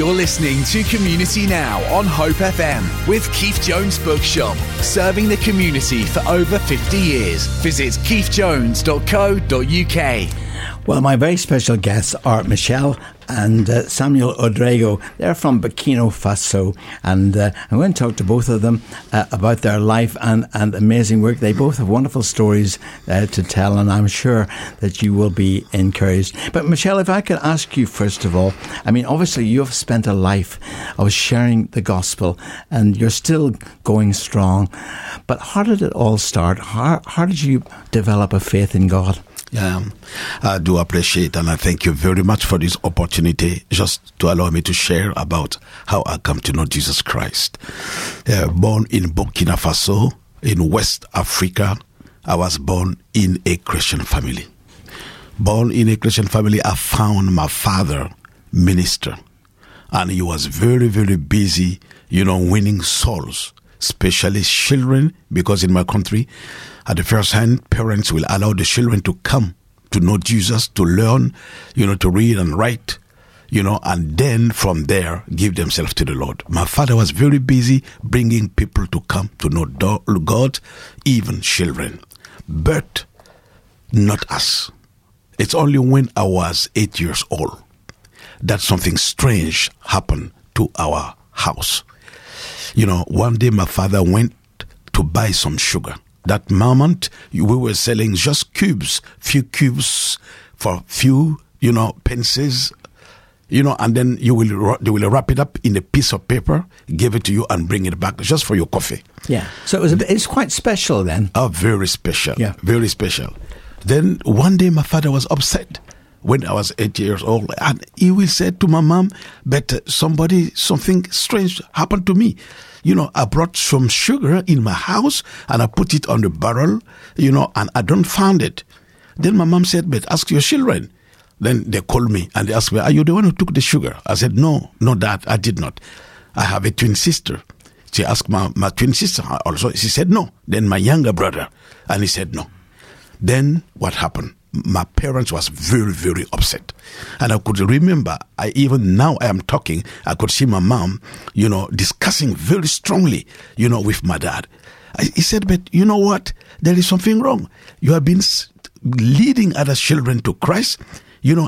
You're listening to Community Now on Hope FM with Keith Jones Bookshop, serving the community for over 50 years. Visit keithjones.co.uk. Well, my very special guests are Michel and Samuel Ouedraogo. They're from Burkina Faso, and I'm going to talk to both of them about their life and amazing work. They both have wonderful stories to tell, and I'm sure that you will be encouraged. But Michel, if I could ask you first of all, I mean, obviously you have spent a life of sharing the gospel, and you're still going strong. But how did it all start? How did you develop a faith in God? Yeah, I do appreciate, and I thank you very much for this opportunity just to allow me to share about how I come to know Jesus Christ. Born in Burkina Faso, in West Africa, I was born in a Christian family. Born in a Christian family, I found my father minister, and he was very, very busy, winning souls, especially children, because in my country, at the first hand, parents will allow the children to come to know Jesus, to learn, to read and write, and then from there, give themselves to the Lord. My father was very busy bringing people to come to know God, even children, but not us. It's only when I was 8 years old that something strange happened to our house. One day my father went to buy some sugar. That moment, we were selling just few cubes for few pence, and then they will wrap it up in a piece of paper, give it to you, and bring it back just for your coffee. Yeah. So it's quite special then. Oh, very special. Yeah. Very special. Then one day my father was upset when I was 8 years old, and he will say to my mom, "But something strange happened to me. I brought some sugar in my house and I put it on the barrel, and I don't find it." Then my mom said, "But ask your children." Then they called me and they asked me, "Are you the one who took the sugar?" I said, "No, not that. I did not. I have a twin sister." She asked my twin sister also. She said no. Then my younger brother, and he said no. Then what happened? My parents was very, very upset. And I could remember, even now I am talking, I could see my mom, discussing very strongly, with my dad. He said, "But you know what? There is something wrong. You have been leading other children to Christ,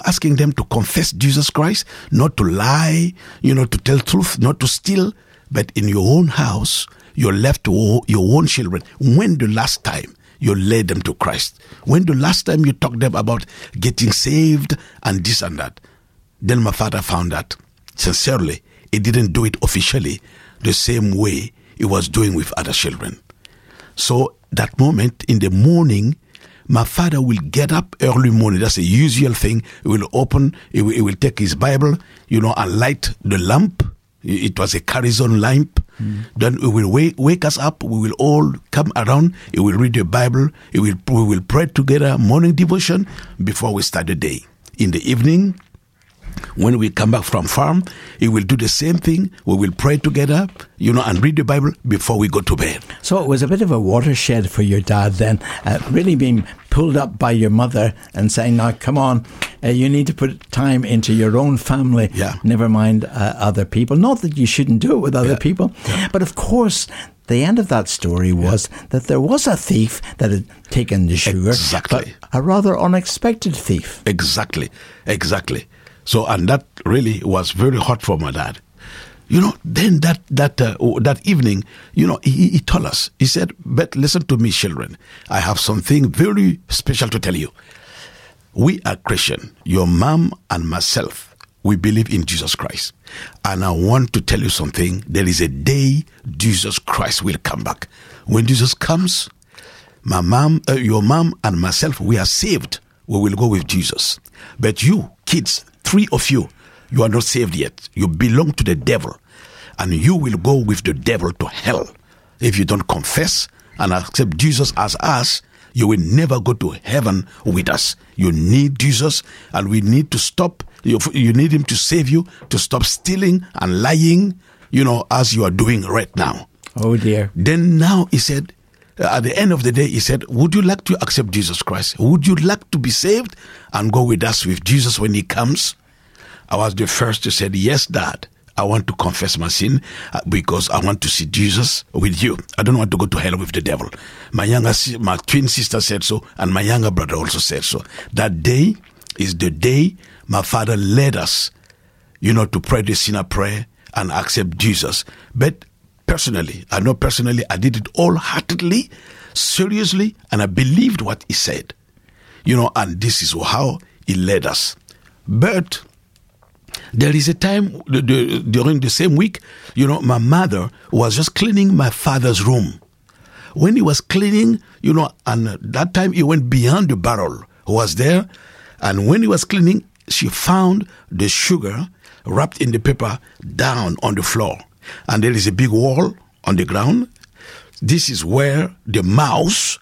asking them to confess Jesus Christ, not to lie, to tell truth, not to steal. But in your own house, you left your own children. When the last time you led them to Christ? When the last time you talked them about getting saved and this and that?" Then my father found out, sincerely, he didn't do it officially the same way he was doing with other children. So that moment in the morning, my father will get up early morning. That's the usual thing. He will take his Bible, and light the lamp. It was a Carizon lamp. Mm. Then it will wake us up. We will all come around. It will read the Bible. We will pray together, morning devotion, before we start the day. In the evening, when we come back from farm, it will do the same thing. We will pray together, and read the Bible before we go to bed. So it was a bit of a watershed for your dad then, really being pulled up by your mother and saying, "Now, come on, you need to put time into your own family, never mind other people." Not that you shouldn't do it with other people, but of course, the end of that story was that there was a thief that had taken the sugar, exactly, but a rather unexpected thief. Exactly. So, and that really was very hot for my dad. Then that evening, he told us, he said, "But listen to me, children. I have something very special to tell you. We are Christian. Your mom and myself, we believe in Jesus Christ. And I want to tell you something. There is a day Jesus Christ will come back. When Jesus comes, your mom and myself, we are saved. We will go with Jesus. But you, kids, 3 of you, you are not saved yet. You belong to the devil. And you will go with the devil to hell. If you don't confess and accept Jesus as us, you will never go to heaven with us. You need Jesus, and we need to stop. You need him to save you, to stop stealing and lying, as you are doing right now." Oh, dear. Then now he said, at the end of the day, he said, "Would you like to accept Jesus Christ? Would you like to be saved and go with us with Jesus when he comes?" I was the first to say, "Yes, Dad, I want to confess my sin because I want to see Jesus with you. I don't want to go to hell with the devil. My twin sister said so, and my younger brother also said so. That day is the day my father led us, to pray the sinner prayer and accept Jesus. But personally, I know personally, I did it wholeheartedly, seriously, and I believed what he said. And this is how he led us. But there is a time during the same week, my mother was just cleaning my father's room. When he was cleaning, and that time he went beyond the barrel who was there. And when he was cleaning, she found the sugar wrapped in the paper down on the floor. And there is a big wall on the ground. This is where the mouse,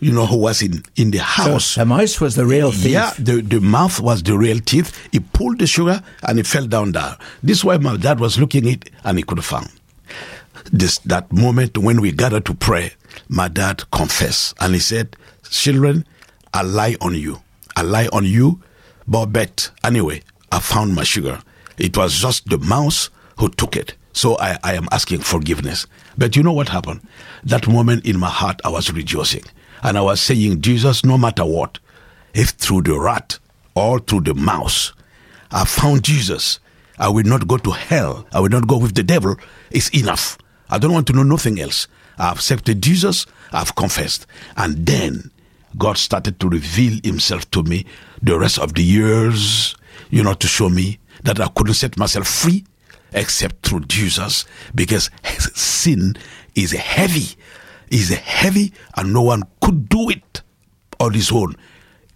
who was in the house. So the mouse was the real thief. Yeah, the mouth was the real thief. He pulled the sugar and it fell down there. This is why my dad was looking at it and he couldn't find. That moment when we gathered to pray, my dad confessed. And he said, "Children, I lie on you. I lie on you, but anyway, I found my sugar. It was just the mouse who took it. So I am asking forgiveness." But you know what happened? That moment in my heart, I was rejoicing. And I was saying, "Jesus, no matter what, if through the rat or through the mouse, I found Jesus, I will not go to hell. I will not go with the devil. It's enough. I don't want to know nothing else. I accepted Jesus. I've confessed." And then God started to reveal himself to me the rest of the years, to show me that I couldn't set myself free except through Jesus, because sin is heavy, and no one could do it on his own.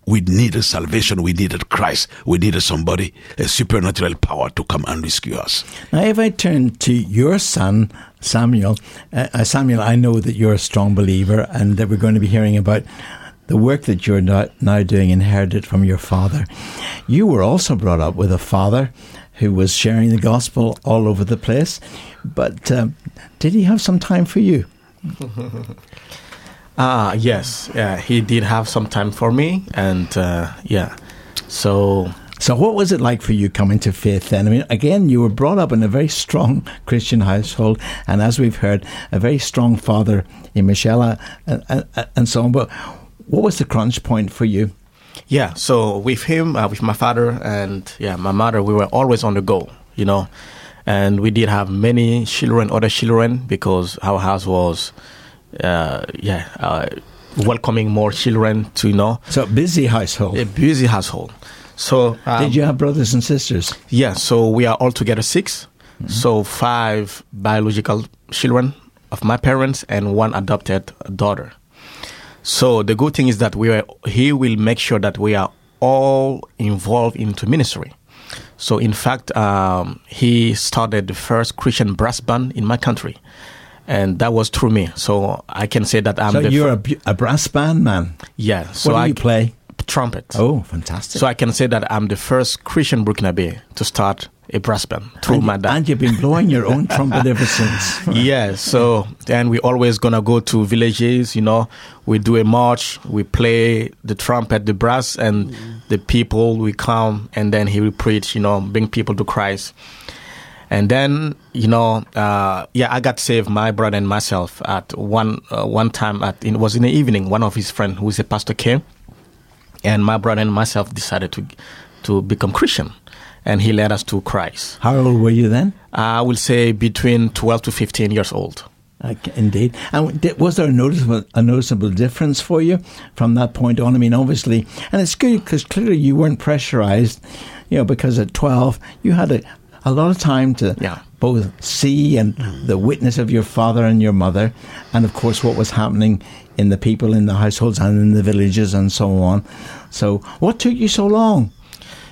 We needed salvation. We needed Christ. We needed somebody, a supernatural power to come and rescue us. Now, if I turn to your son, Samuel, I know that you're a strong believer and that we're going to be hearing about the work that you're now doing, inherited from your father. You were also brought up with a father who was sharing the gospel all over the place. But did he have some time for you? Yes. Yeah, he did have some time for me. And So what was it like for you coming to faith then? I mean, again, you were brought up in a very strong Christian household, and as we've heard, a very strong father in Michel and so on. But what was the crunch point for you? Yeah, so with him, with my father and my mother, we were always on the go, and we did have many children, other children, because our house was, welcoming more children to, So a busy household. So did you have brothers and sisters? Yeah, so we are altogether six. Mm-hmm. So five biological children of my parents and one adopted daughter. So the good thing is that he will make sure that we are all involved into ministry. So in fact, he started the first Christian brass band in my country, and that was through me. So I can say that I'm. So you're a brass band man. Yeah. So what do you play? Trumpet. Oh, fantastic! So I can say that I'm the first Christian Burkinabe to start a brass band through my dad. And you've been blowing your own trumpet ever since. Yeah, so then we always going to go to villages, we do a march, we play the trumpet, the brass, and the people will come, and then he will preach, bring people to Christ. And then, I got saved, my brother and myself, at one time, it was in the evening, one of his friends who is a pastor came, and my brother and myself decided to become Christian. And he led us to Christ. How old were you then? I will say between 12 to 15 years old. Okay, indeed. And was there a noticeable difference for you from that point on? I mean, obviously, and it's good because clearly you weren't pressurized, because at 12 you had a lot of time to both see and the witness of your father and your mother, and of course what was happening in the people in the households and in the villages and so on. So what took you so long?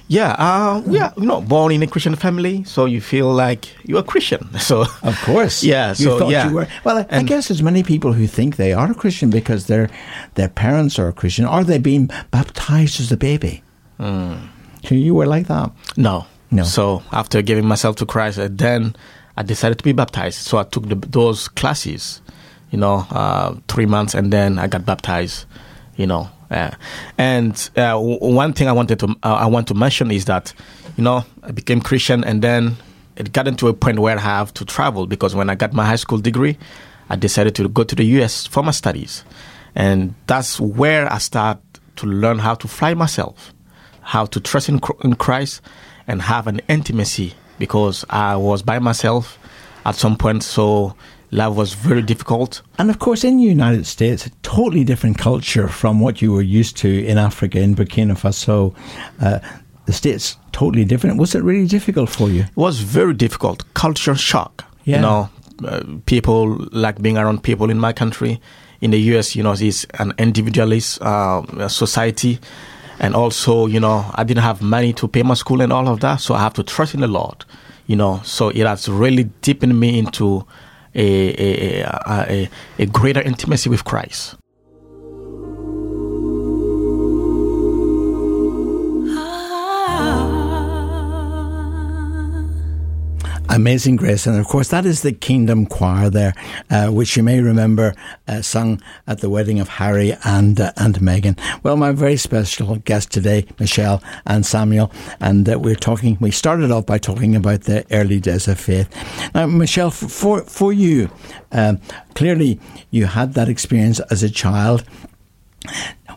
Yeah, we are born in a Christian family, so you feel like you're a Christian. So of course, you were. Well, I guess there's many people who think they are a Christian because their parents are a Christian, or they've been baptized as a baby. Mm. So you were like that? No. So after giving myself to Christ, then I decided to be baptized. So I took those classes, 3 months, and then I got baptized. One thing I want to mention is that I became Christian, and then it gotten to a point where I have to travel, because when I got my high school degree, I decided to go to the U.S. for my studies. And that's where I started to learn how to fly myself, how to trust in Christ and have an intimacy, because I was by myself at some point, so life was very difficult. And of course, in the United States, a totally different culture from what you were used to in Africa, in Burkina Faso. The States, totally different. Was it really difficult for you? It was very difficult. Culture shock. Yeah. You know, people like being around people in my country. In the U.S., you know, it's an individualist society. And also, you know, I didn't have money to pay my school and all of that, so I have to trust in the Lord, you know. So it has really deepened me into a greater intimacy with Christ. Amazing Grace. And of course, that is the Kingdom Choir there, which you may remember sung at the wedding of Harry and Meghan. Well, my very special guest today, Michel and Samuel, and we started off by talking about the early days of faith. Now, Michel, for you, clearly you had that experience as a child.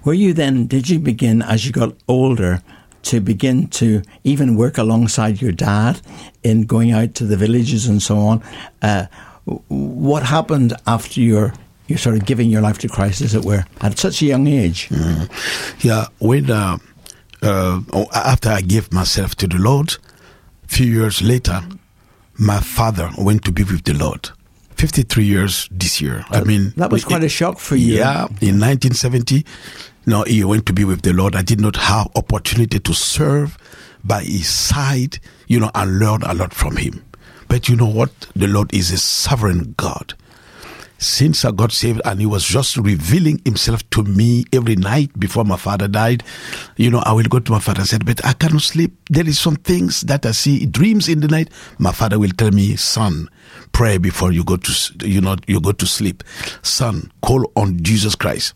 Did you begin, as you got older, to begin to even work alongside your dad in going out to the villages and so on? What happened after you're sort of giving your life to Christ, as it were, at such a young age? Yeah, when after I gave myself to the Lord, a few years later, my father went to be with the Lord. 53 years this year. I mean, that was quite a shock for you. Yeah, in 1970, no, he went to be with the Lord. I did not have opportunity to serve by his side, you know, and learn a lot from him. But you know what? The Lord is a sovereign God. Since I got saved, and he was just revealing himself to me every night before my father died, you know, I will go to my father and say, but I cannot sleep. There is some things that I see, dreams in the night. My father will tell me, son, pray before you go to, you know, you go to sleep. Son, call on Jesus Christ.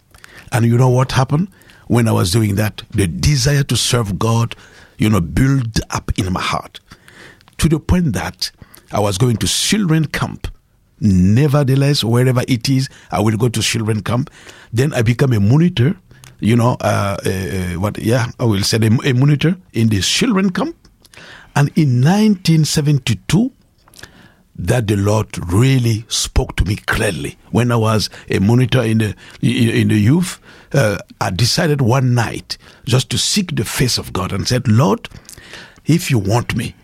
And you know what happened? When I was doing that, the desire to serve God, you know, built up in my heart to the point that I was going to children camp. Nevertheless, wherever it is, I will go to children camp. Then I become a monitor, you know, a monitor in the children camp. And in 1972, that the Lord really spoke to me clearly. When I was a monitor in the youth, I decided one night just to seek the face of God and said, Lord, if you want me,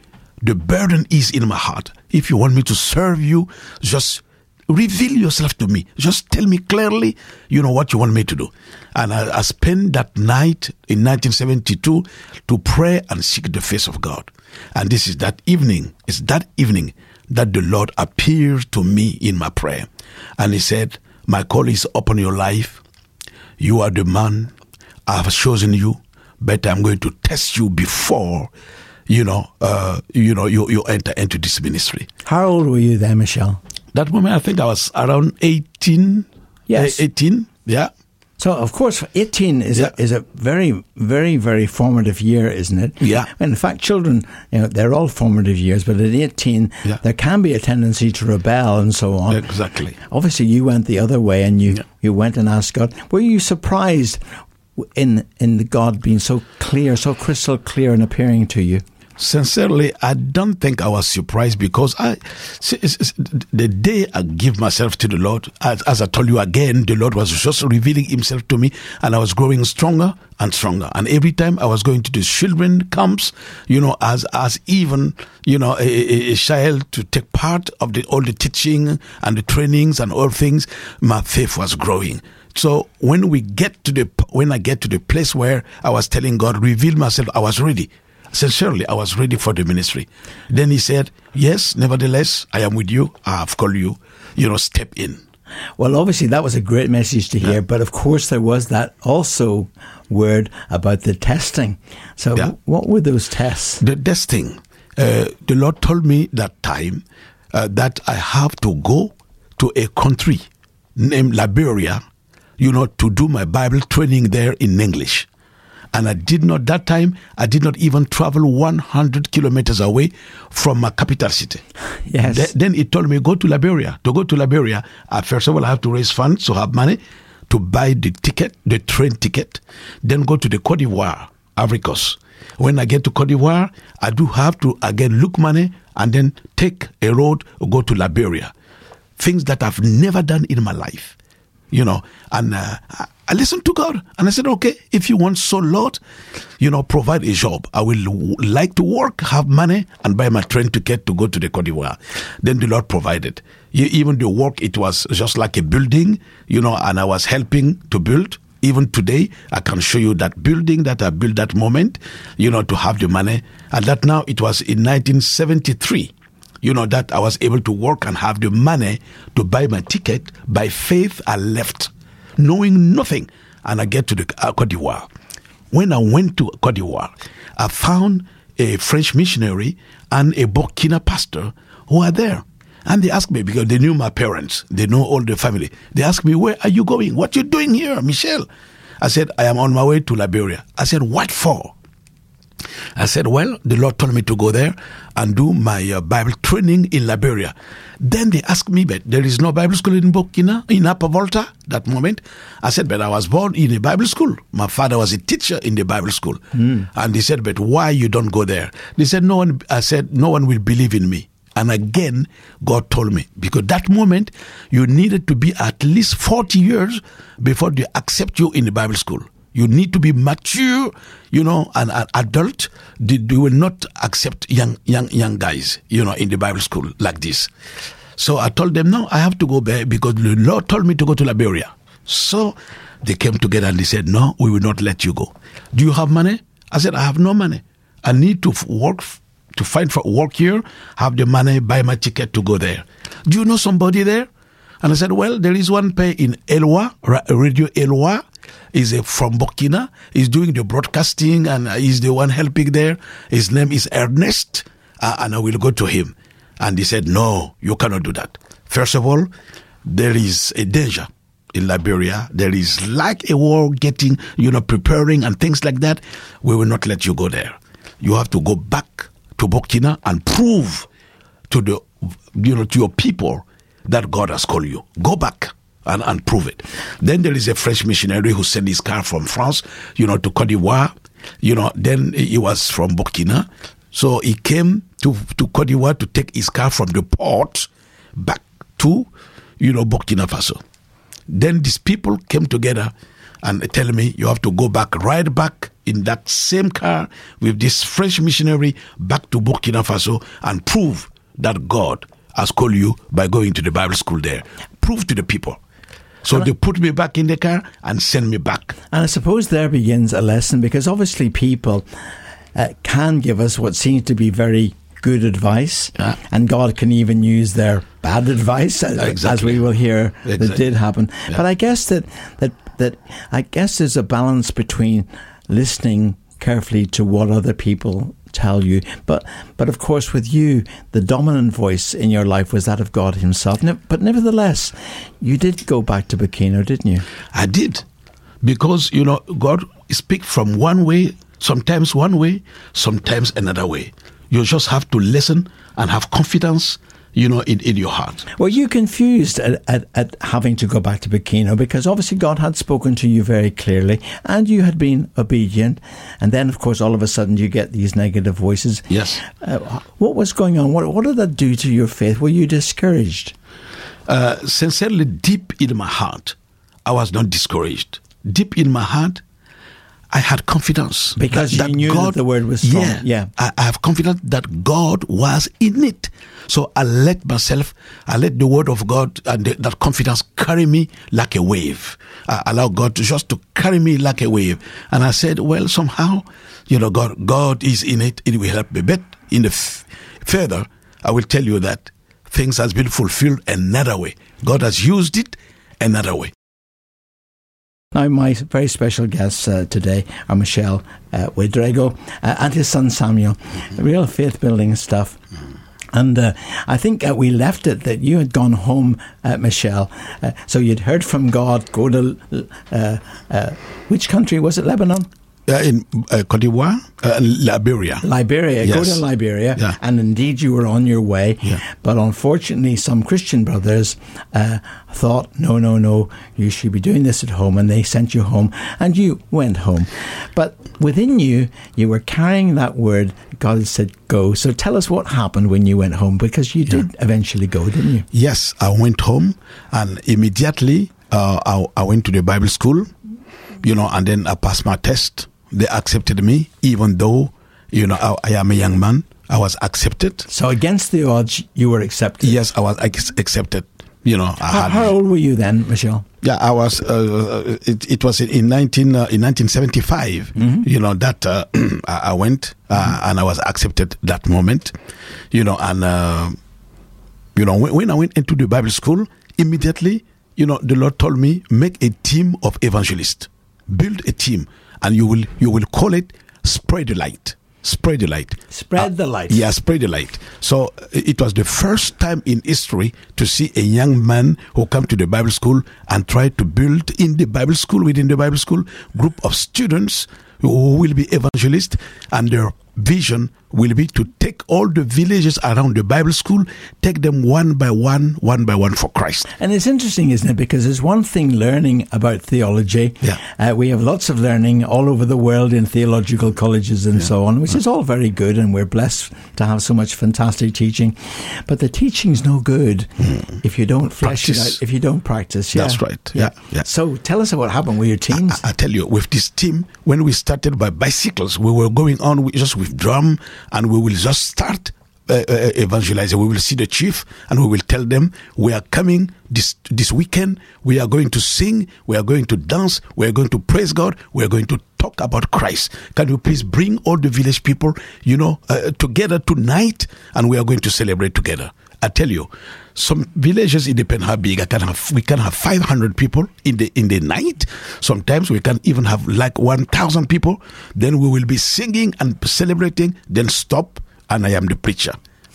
the burden is in my heart. If you want me to serve you, just reveal yourself to me. Just tell me clearly, you know, what you want me to do. And I spent that night in 1972 to pray and seek the face of God. And this is that evening. It's that evening that the Lord appeared to me in my prayer. And he said, my call is upon your life. You are the man. I have chosen you, but I'm going to test you before, you enter into this ministry. How old were you then, Michel? That moment, I think I was around 18. Yes. 18, yeah. So, of course, 18 is a very, very, very formative year, isn't it? Yeah. In fact, children, you know, they're all formative years, but at 18, there can be a tendency to rebel and so on. Exactly. Obviously, you went the other way and you went and asked God. Were you surprised in God being so clear, so crystal clear and appearing to you? Sincerely, I don't think I was surprised, because the day I give myself to the Lord, as I told you again, the Lord was just revealing himself to me, and I was growing stronger and stronger. And every time I was going to the children camps, you know, as even, you know, a child to take part of all the teaching and the trainings and all things, my faith was growing. So when I get to the place where I was telling God, reveal myself, I was ready. Sincerely, I was ready for the ministry. Then he said, yes, nevertheless, I am with you. I have called you, you know, step in. Well, obviously, that was a great message to hear. Yeah. But of course, there was that also word about the testing. So what were those tests? The testing. The Lord told me that time that I have to go to a country named Liberia, you know, to do my Bible training there in English. And that time, I did not even travel 100 kilometers away from my capital city. Yes. Then it told me, go to Liberia. To go to Liberia, first of all, I have to raise funds to have money to buy the train ticket, then go to the Côte d'Ivoire, Africa's. When I get to Côte d'Ivoire, I do have to, again, look money and then take a road, go to Liberia. Things that I've never done in my life, and I listened to God and I said, okay, if you want so, Lord, provide a job. I will like to work, have money, and buy my train ticket to go to the Côte d'Ivoire. Then the Lord provided. Even the work, it was just like a building, and I was helping to build. Even today, I can show you that building that I built that moment, to have the money. And that now, it was in 1973. That I was able to work and have the money to buy my ticket. By faith, I left, knowing nothing. And I get to the Côte d'Ivoire. When I went to Côte d'Ivoire, I found a French missionary and a Burkina pastor who are there. And they asked me, because they knew my parents, they know all the family. They asked me, where are you going? What you doing here, Michel? I said, I am on my way to Liberia. I said, what for? I said, well, the Lord told me to go there and do my Bible training in Liberia. Then they asked me, but there is no Bible school in Burkina, in Upper Volta, that moment. I said, but I was born in a Bible school. My father was a teacher in the Bible school. And they said, but why you don't go there? They said, no one will believe in me. And again, God told me, because that moment, you needed to be at least 40 years before they accept you in the Bible school. You need to be mature, an adult. They will not accept young guys, in the Bible school like this. So I told them, no, I have to go back because the Lord told me to go to Liberia. So they came together and they said, no, we will not let you go. Do you have money? I said, I have no money. I need to work to find for work here, have the money, buy my ticket to go there. Do you know somebody there? And I said, well, there is one pay in Elwa, Radio Elwa. He's from Burkina. He's doing the broadcasting and he's the one helping there. His name is Ernest, and I will go to him. And he said, no, you cannot do that. First of all, there is a danger in Liberia. There is like a war getting, preparing and things like that. We will not let you go there. You have to go back to Burkina and prove to the, to your people that God has called you. Go back and prove it. Then there is a French missionary who sent his car from France, to Côte d'Ivoire. Then he was from Burkina. So he came to Côte d'Ivoire to take his car from the port back to, Burkina Faso. Then these people came together and tell me, you have to go back, ride back in that same car with this French missionary back to Burkina Faso and prove that God has called you by going to the Bible school there. Prove to the people. So they put me back in the car and send me back. And I suppose there begins a lesson, because obviously people can give us what seems to be very good advice, and God can even use their bad advice, as we will hear that did happen. Yeah. But I guess that there's a balance between listening carefully to what other people tell you, but of course with you the dominant voice in your life was that of God himself. But nevertheless, you did go back to Burkina, didn't you? I did, because God speaks from one way, sometimes another way. You just have to listen and have confidence in your heart. Were you confused at having to go back to Burkina? Because obviously God had spoken to you very clearly and you had been obedient. And then, of course, all of a sudden you get these negative voices. Yes. What was going on? What did that do to your faith? Were you discouraged? Sincerely, deep in my heart, I was not discouraged. Deep in my heart, I had confidence. Because you knew God, that the word was strong. Yeah. I have confidence that God was in it. So I let the word of God and that confidence carry me like a wave. I allow God to carry me like a wave. And I said, well, somehow, God is in it. It will help me. But in the further, I will tell you that things has been fulfilled another way. God has used it another way. Now, my very special guests today are Michel Ouedraogo and his son Samuel. Mm-hmm. Real faith-building stuff. Mm-hmm. And I think we left it that you had gone home, Michel. So you'd heard from God, go to, which country was it, Lebanon? in Côte d'Ivoire, Liberia. Yes. Go to Liberia, and indeed you were on your way. Yeah. But unfortunately, some Christian brothers thought, no, you should be doing this at home, and they sent you home, and you went home. But within you, you were carrying that word. God said, go. So tell us what happened when you went home, because you did eventually go, didn't you? Yes, I went home, and immediately I went to the Bible school, and then I passed my test. They accepted me, even though, I am a young man. I was accepted. So against the odds, you were accepted. Yes, I was accepted. How old were you then, Michel? Yeah, I was. It was in 1975. Mm-hmm. That I went and I was accepted that moment. When I went into the Bible school, immediately, the Lord told me, make a team of evangelists, build a team, and you will call it Spread the Light. Yeah, Spread the Light. So it was the first time in history to see a young man who come to the Bible school and try to build in the Bible school, within the Bible school, group of students who will be evangelists, and their vision will be to take all the villages around the Bible school, take them one by one for Christ. And it's interesting, isn't it? Because there's one thing learning about theology. Yeah. We have lots of learning all over the world in theological colleges and so on, which is all very good, and we're blessed to have so much fantastic teaching. But the teaching's no good if you don't flesh it out, if you don't practice. Yeah. That's right. Yeah. So tell us what happened with your teams. I tell you, with this team, when we started by bicycles, we were going on with drum, and we will just start evangelizing. We will see the chief, and we will tell them, we are coming this weekend. We are going to sing. We are going to dance. We are going to praise God. We are going to talk about Christ. Can you please bring all the village people, together tonight, and we are going to celebrate together. I tell you, some villages, it depends how big. We can have 500 people in the night. Sometimes we can even have like 1,000 people. Then we will be singing and celebrating. Then stop, and I am the preacher.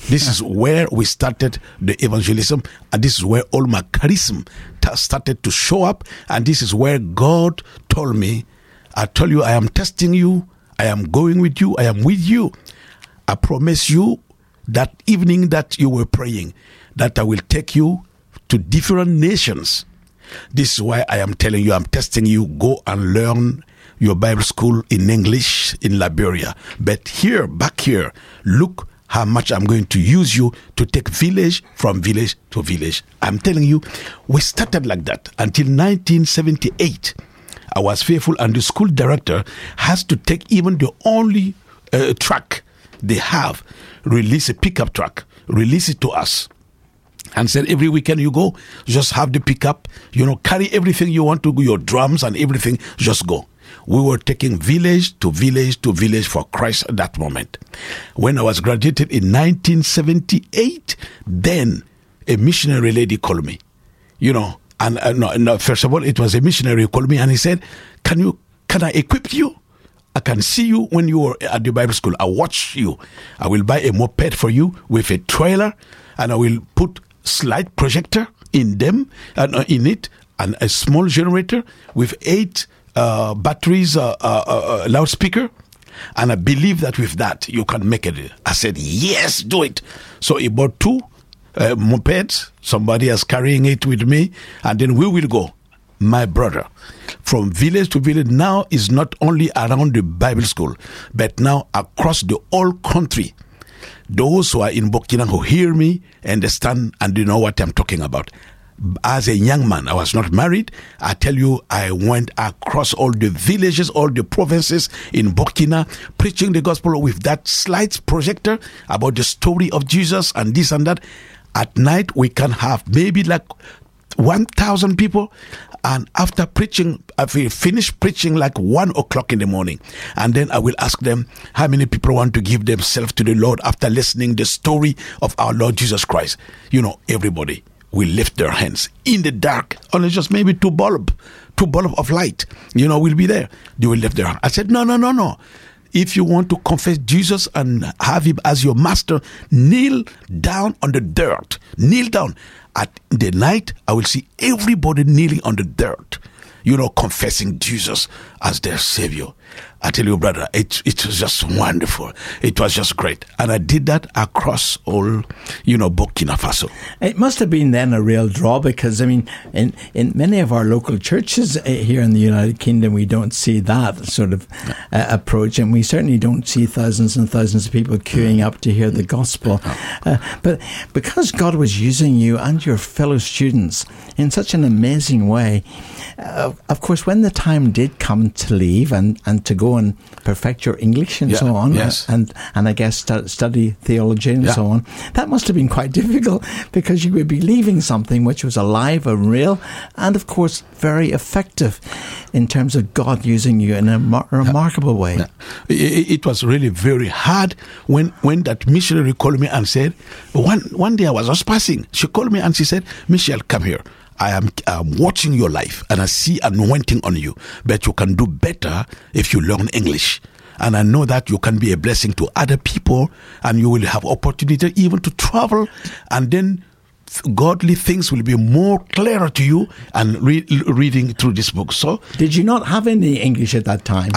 This is where we started the evangelism, and this is where all my charism started to show up. And this is where God told me, "I told you, I am testing you. I am going with you. I am with you. I promise you." That evening that you were praying, that I will take you to different nations. This is why I am telling you, I'm testing you, go and learn your Bible school in English in Liberia. But here, back here, look how much I'm going to use you to take village from village to village. I'm telling you, we started like that until 1978. I was faithful, and the school director has to take even the only track they have, release a pickup truck, release it to us, and said, every weekend you go, just have the pickup, carry everything you want to go, your drums and everything, just go. We were taking village to village to village for Christ at that moment. When I was graduated in 1978, then a missionary lady called me, first of all, it was a missionary who called me, and he said, can I equip you? I can see you when you are at the Bible school. I watch you. I will buy a moped for you with a trailer, and I will put slide projector in them and in it, and a small generator with 8 batteries, loudspeaker. And I believe that with that you can make it. I said, yes, do it. So he bought 2 mopeds. Somebody is carrying it with me, and then we will go. My brother, from village to village, now is not only around the Bible school, but now across the whole country. Those who are in Burkina who hear me, understand, and they know what I'm talking about. As a young man, I was not married. I tell you, I went across all the villages, all the provinces in Burkina, preaching the gospel with that slides projector about the story of Jesus and this and that. At night, we can have maybe like 1,000 people, and after preaching, I will finish preaching like 1:00 in the morning, and then I will ask them how many people want to give themselves to the Lord after listening the story of our Lord Jesus Christ. Everybody will lift their hands in the dark, only just maybe two bulb of light, will be there. They will lift their hand. I said, no. If you want to confess Jesus and have him as your master, kneel down on the dirt. Kneel down. At the night, I will see everybody kneeling on the dirt, confessing Jesus as their Savior. I tell you, brother, it was just wonderful. It was just great. And I did that across all, Burkina Faso. It must have been then a real draw because, I mean, in many of our local churches here in the United Kingdom, we don't see that sort of approach. And we certainly don't see thousands and thousands of people queuing up to hear the gospel. But because God was using you and your fellow students in such an amazing way, of course, when the time did come to leave and to go and perfect your English and so on, yes. and I guess study theology and so on. That must have been quite difficult because you would be leaving something which was alive and real, and of course very effective in terms of God using you in a remarkable way. Yeah. It was really very hard when that missionary called me and said, one day I was just passing. She called me and she said, "Michel, come here. I'm watching your life and I see anointing on you, but you can do better if you learn English. And I know that you can be a blessing to other people and you will have opportunity even to travel, and then godly things will be more clearer to you and reading through this book." So, did you not have any English at that time?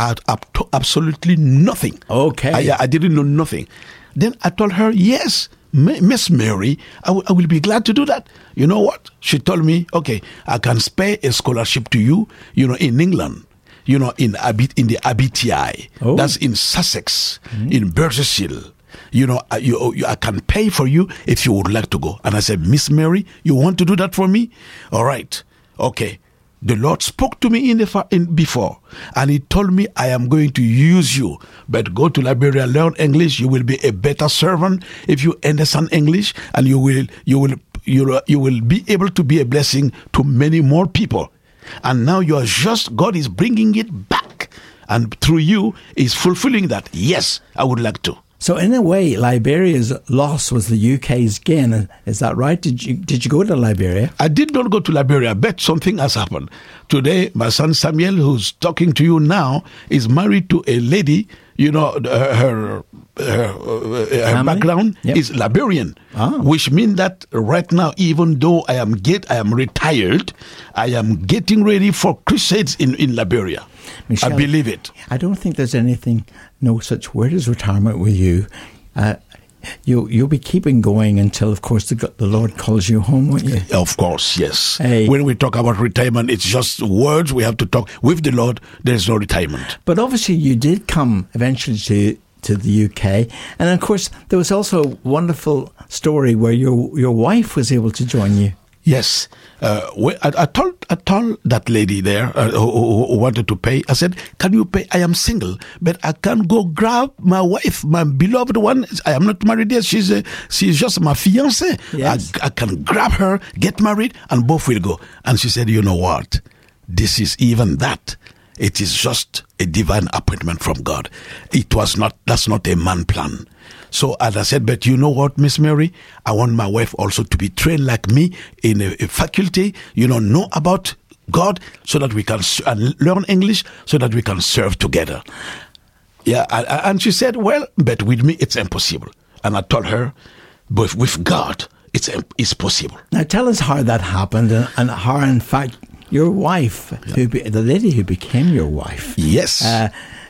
Absolutely nothing. Okay. I didn't know nothing. Then I told her, "Yes, Miss Mary, I will be glad to do that." You know what? She told me, "Okay, I can spare a scholarship to you, in England, in the ABTI. Oh. That's in Sussex, in Berkshire. I can pay for you if you would like to go." And I said, "Miss Mary, you want to do that for me? All right. Okay." The Lord spoke to me before, and He told me, "I am going to use you, but go to Liberia, learn English. You will be a better servant if you understand English, and you will be able to be a blessing to many more people." And now God is bringing it back, and through you is fulfilling that. Yes, I would like to. So in a way, Liberia's loss was the UK's gain. Is that right? Did you go to Liberia? I did not go to Liberia, but something has happened. Today, my son Samuel, who's talking to you now, is married to a lady. Her background is Liberian, which means that right now, even though I am retired, I am getting ready for crusades in Liberia. Michel, I believe it. I don't think there's no such word as retirement with you. You'll be keeping going until, of course, the Lord calls you home, won't you? Of course, yes. Hey. When we talk about retirement, it's just words. We have to talk with the Lord. There's no retirement. But obviously you did come eventually to the UK. And, of course, there was also a wonderful story where your wife was able to join you. Yes. I told that lady there who wanted to pay, I said, "Can you pay? I am single, but I can't go grab my wife, my beloved one. I am not married yet. She's just my fiancée. Yes. I can grab her, get married, and both will go." And she said, "You know what? This is even that. It is just a divine appointment from God. That's not a man plan." So as I said, "But you know what, Miss Mary? I want my wife also to be trained like me in a faculty, know about God, so that we can learn English, so that we can serve together." Yeah, and she said, "Well, but with me, it's impossible." And I told her, "But with God, it's possible." Now tell us how that happened and how, in fact, your wife, the lady who became your wife, yes,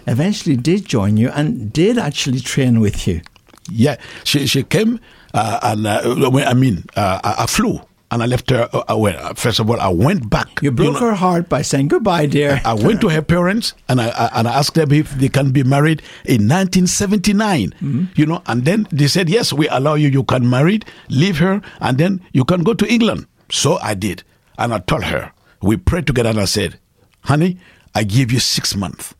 eventually did join you and did actually train with you. Yeah, she came, I flew and I left her. First of all, I went back. You broke her heart by saying goodbye, dear. I went to her parents and I asked them if they can be married in 1979. Mm-hmm. And then they said, "Yes, we allow you. You can marry, leave her, and then you can go to England." So I did, and I told her. We prayed together, and I said, "Honey, I give you 6 months.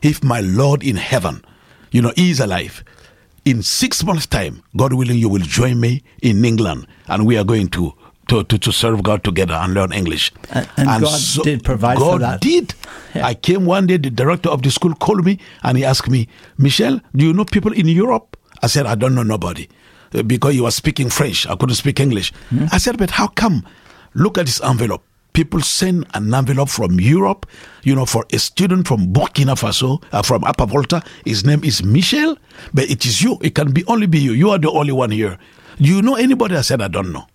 If my Lord in heaven, He is alive, in 6 months' time, God willing, you will join me in England, and we are going to serve God together and learn English." And God did provide for that. God did. Yeah. I came one day, the director of the school called me, and he asked me, "Michel, do you know people in Europe?" I said, "I don't know nobody," because he was speaking French. I couldn't speak English. Mm-hmm. I said, "But how come? Look at this envelope. People send an envelope from Europe, for a student from Burkina Faso, from Upper Volta. His name is Michel, but it is you. It can be only be you. You are the only one here. Do you know anybody?" I said, "I don't know."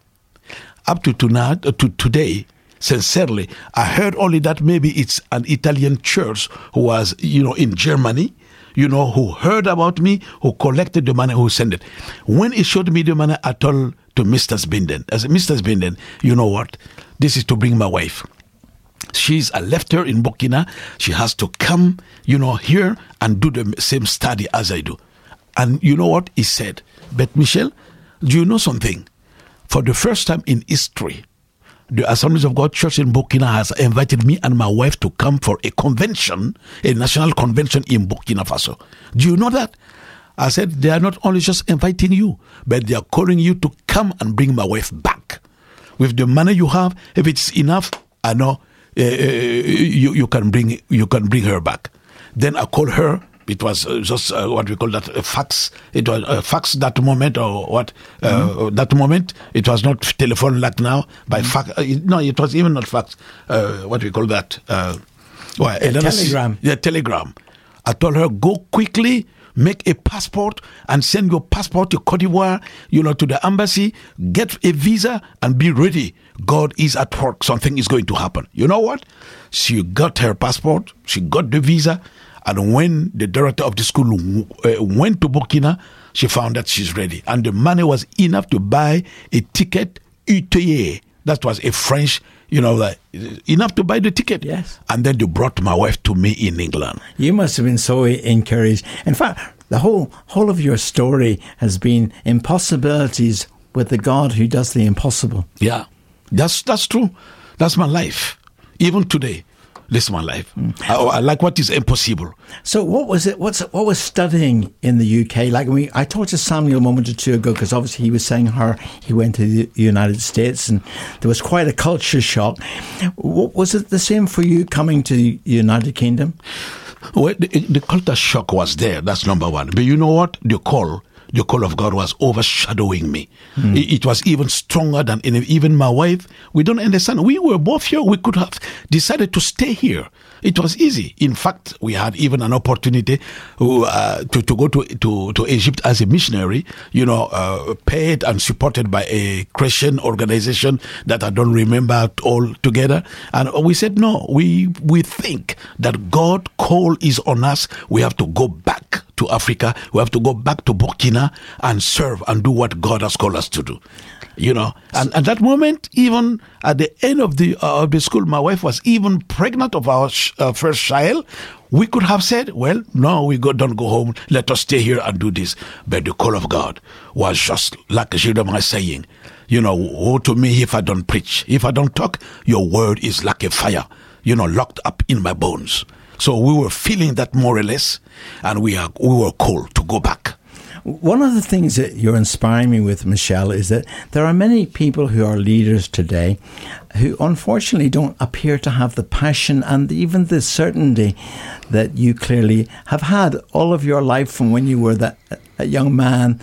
Up to today, sincerely. I heard only that maybe it's an Italian church who was, in Germany, who heard about me, who collected the money, who sent it. When he showed me the money, I told to Mr. Zbinden, I said, Mr. Zbinden, you know what? This is to bring my wife. I left her in Burkina. She has to come, here and do the same study as I do. And you know what? He said, but Michel, do you know something? For the first time in history, the Assemblies of God Church in Burkina has invited me and my wife to come for a convention, a national convention in Burkina Faso. Do you know that? I said, they are not only just inviting you, but they are calling you to come and bring my wife back. With the money you have, if it's enough, I know you can bring her back. Then I called her. It was just what we call that a fax. It was a fax that moment or what? That moment, it was not telephone like now. By fax, no, it was even not fax. What we call that? Telegram. Yeah, telegram. I told her, go quickly, make a passport and send your passport to Côte d'Ivoire, to the embassy, get a visa and be ready. God is at work. Something is going to happen. You know what? She got her passport. She got the visa. And when the director of the school went to Burkina, she found that she's ready. And the money was enough to buy a ticket, UTA. That was a French, enough to buy the ticket. Yes. And then they brought my wife to me in England. You must have been so encouraged. In fact, the whole of your story has been impossibilities with the God who does the impossible. Yeah, that's true. That's my life. Even today. This is my life. I like what is impossible. So what was it? What was studying in the UK? Like I talked to Samuel a moment or two ago, because obviously he was saying how he went to the United States and there was quite a culture shock. Was it the same for you coming to the United Kingdom? Well, the culture shock was there. That's number one. But you know what? The call of God was overshadowing me. It was even stronger than even my wife. We don't understand. We were both here. We could have decided to stay here. It was easy. In fact, we had even an opportunity to go to Egypt as a missionary, paid and supported by a Christian organization that I don't remember all together. And we said, no, we think that God's call is on us. We have to go back to Africa. We have to go back to Burkina and serve and do what God has called us to do. And at that moment, even at the end of the school, my wife was even pregnant of our first child. We could have said, well, no, don't go home. Let us stay here and do this. But the call of God was just like Jeremiah saying, woe to me if I don't preach. If I don't talk, your word is like a fire, locked up in my bones. So we were feeling that more or less, and we were called to go back. One of the things that you're inspiring me with, Michel, is that there are many people who are leaders today who unfortunately don't appear to have the passion and even the certainty that you clearly have had all of your life from when you were a young man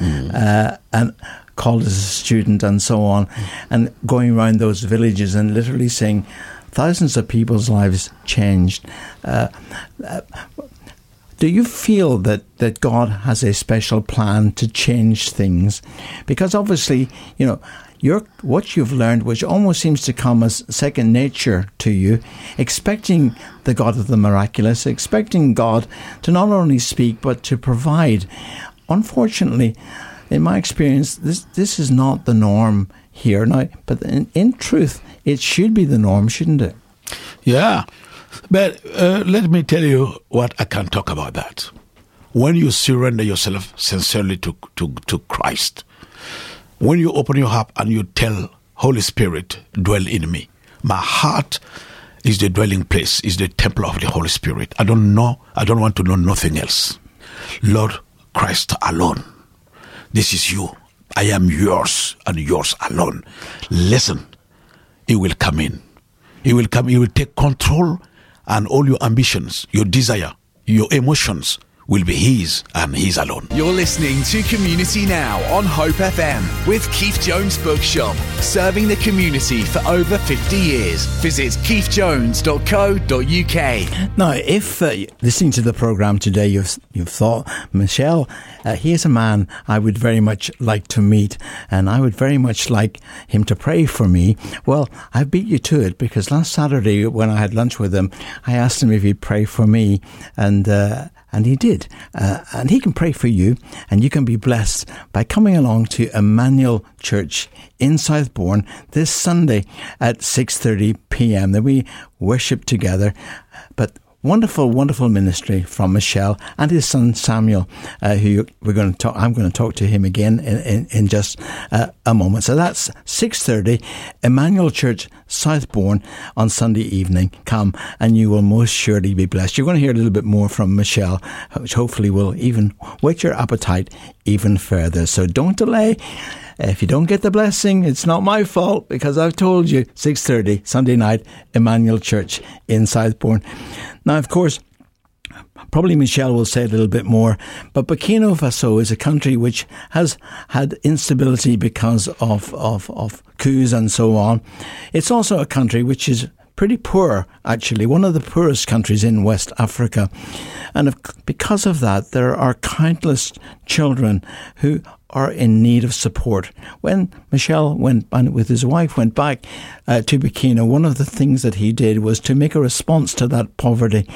and called as a student and so on, and going around those villages and literally saying, thousands of people's lives changed. Do you feel that God has a special plan to change things? Because obviously, what you've learned, which almost seems to come as second nature to you, expecting the God of the miraculous, expecting God to not only speak, but to provide. Unfortunately, in my experience, this is not the norm here now, but in truth, it should be the norm, shouldn't it? Yeah, but let me tell you what I can talk about that. When you surrender yourself sincerely to Christ, when you open your heart and you tell Holy Spirit, dwell in me. My heart is the dwelling place, is the temple of the Holy Spirit. I don't want to know nothing else. Lord Christ alone, this is you. I am yours and yours alone. Listen, he will come in. He will come, he will take control, and all your ambitions, your desire, your emotions will be his and his alone. You're listening to Community Now on Hope FM with Keith Jones Bookshop, serving the community for over 50 years. Visit keithjones.co.uk. Now, if listening to the programme today, you've thought, Michel, here's a man I would very much like to meet, and I would very much like him to pray for me. Well, I beat you to it, because last Saturday when I had lunch with him, I asked him if he'd pray for me, and he did. And he can pray for you, and you can be blessed by coming along to Emmanuel Church in Southbourne this Sunday at 6:30 p.m. Then we worship together. But wonderful, wonderful ministry from Michel and his son Samuel, who we're going to talk. I'm going to talk to him again in just a moment. So that's 6:30, Emmanuel Church, Southbourne, on Sunday evening. Come, and you will most surely be blessed. You're going to hear a little bit more from Michel, which hopefully will even whet your appetite even further. So don't delay. If you don't get the blessing, it's not my fault, because I've told you. 6:30 Sunday night, Emmanuel Church in Southbourne. Now, of course, probably Michel will say a little bit more, but Burkina Faso is a country which has had instability because of coups and so on. It's also a country which is pretty poor, actually, one of the poorest countries in West Africa. And because of that, there are countless children who are in need of support. When Michel went back to Burkina, one of the things that he did was to make a response to that poverty.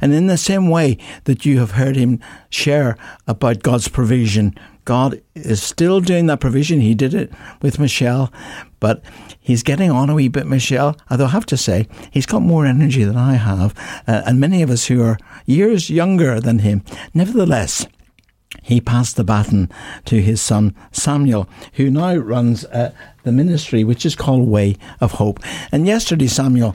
And in the same way that you have heard him share about God's provision, God is still doing that provision. He did it with Michel, but he's getting on a wee bit, Michel. Although I have to say, he's got more energy than I have, and many of us who are years younger than him. Nevertheless, he passed the baton to his son Samuel, who now runs the ministry which is called Way of Hope. And yesterday Samuel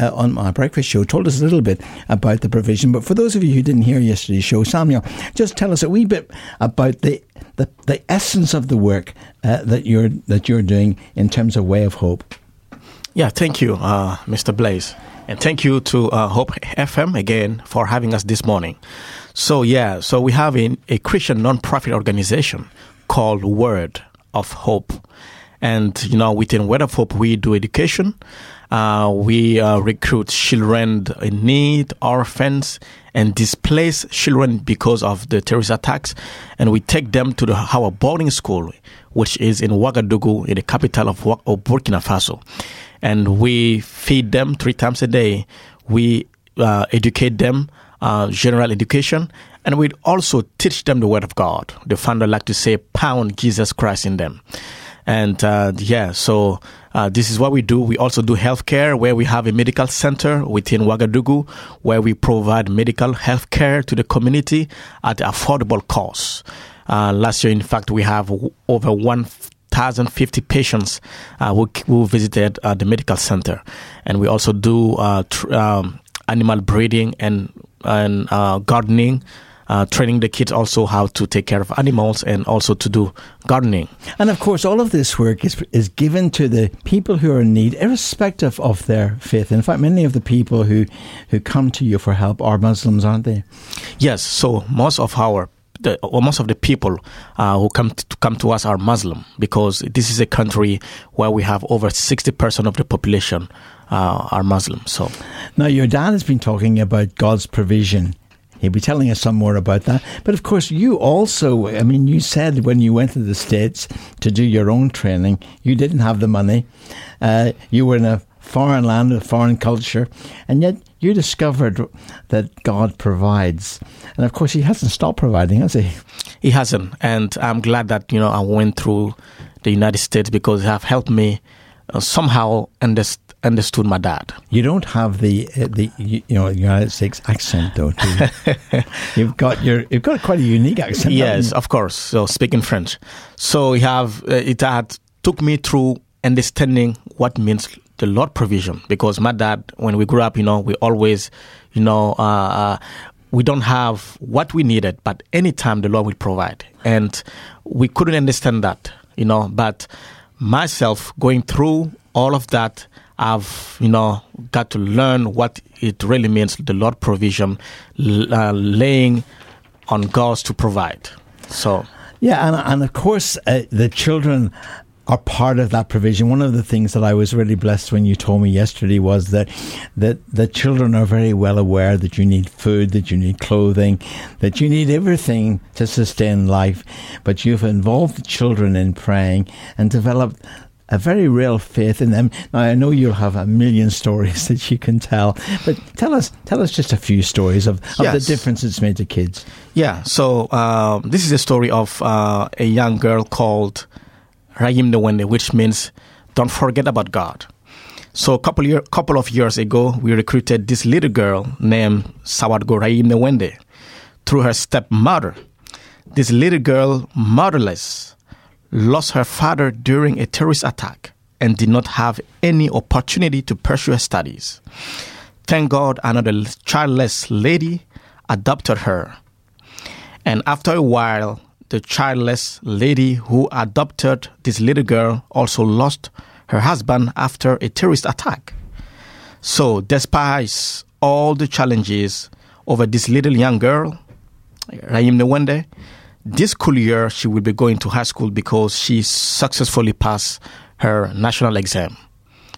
on my breakfast show told us a little bit about the provision. But for those of you who didn't hear yesterday's show, Samuel, just tell us a wee bit about the essence of the work that you're doing in terms of Way of Hope. Yeah, thank you, Mr. Blaise. And thank you to Hope FM again for having us this morning. So we have a Christian non-profit organization called Word of Hope. And, within Word of Hope, we do education. We recruit children in need, orphans, and displaced children because of the terrorist attacks. And we take them to our boarding school, which is in Ouagadougou, in the capital of Burkina Faso. And we feed them 3 times a day. We educate them, general education, and we also teach them the Word of God. The founder like to say, pound Jesus Christ in them. And this is what we do. We also do healthcare, where we have a medical center within Ouagadougou, where we provide medical healthcare to the community at affordable cost. Last year, in fact, we have over 1,050 patients who visited the medical center. And we also do animal breeding and gardening. Training the kids also how to take care of animals and also to do gardening. And of course, all of this work is given to the people who are in need, irrespective of their faith. In fact, many of the people who come to you for help are Muslims, aren't they? Yes. So most of the people who come to us are Muslim, because this is a country where we have over 60% of the population are Muslim. So now your dad has been talking about God's provision. He'll be telling us some more about that. But of course, you also, you said when you went to the States to do your own training, you didn't have the money. You were in a foreign land, a foreign culture, and yet you discovered that God provides. And of course, he hasn't stopped providing, has he? He hasn't. And I'm glad that, I went through the United States, because it have helped me somehow understood my dad. You don't have the United States accent, though, do you? You've got quite a unique accent. Yes, of course. So speaking French, so it had took me through understanding what means the Lord provision, because my dad, when we grew up, we always, we don't have what we needed, but anytime the Lord will provide, and we couldn't understand that, But myself going through all of that, I've, got to learn what it really means, the Lord provision, laying on girls to provide. So yeah, and of course the children are part of that provision. One of the things that I was really blessed when you told me yesterday was that the children are very well aware that you need food, that you need clothing, that you need everything to sustain life. But you've involved the children in praying and developed a very real faith in them. Now, I know you'll have a million stories that you can tell, but tell us just a few stories of the difference it's made to kids. Yeah, so this is a story of a young girl called Rahim Nawende, which means don't forget about God. So a couple of years ago, we recruited this little girl named Sawadgo Rahim Nawende through her stepmother. This little girl, motherless, lost her father during a terrorist attack and did not have any opportunity to pursue her studies. Thank God, another childless lady adopted her. And after a while, the childless lady who adopted this little girl also lost her husband after a terrorist attack. So despite all the challenges over this little young girl, Rahim Nawende, this school year she will be going to high school because she successfully passed her national exam.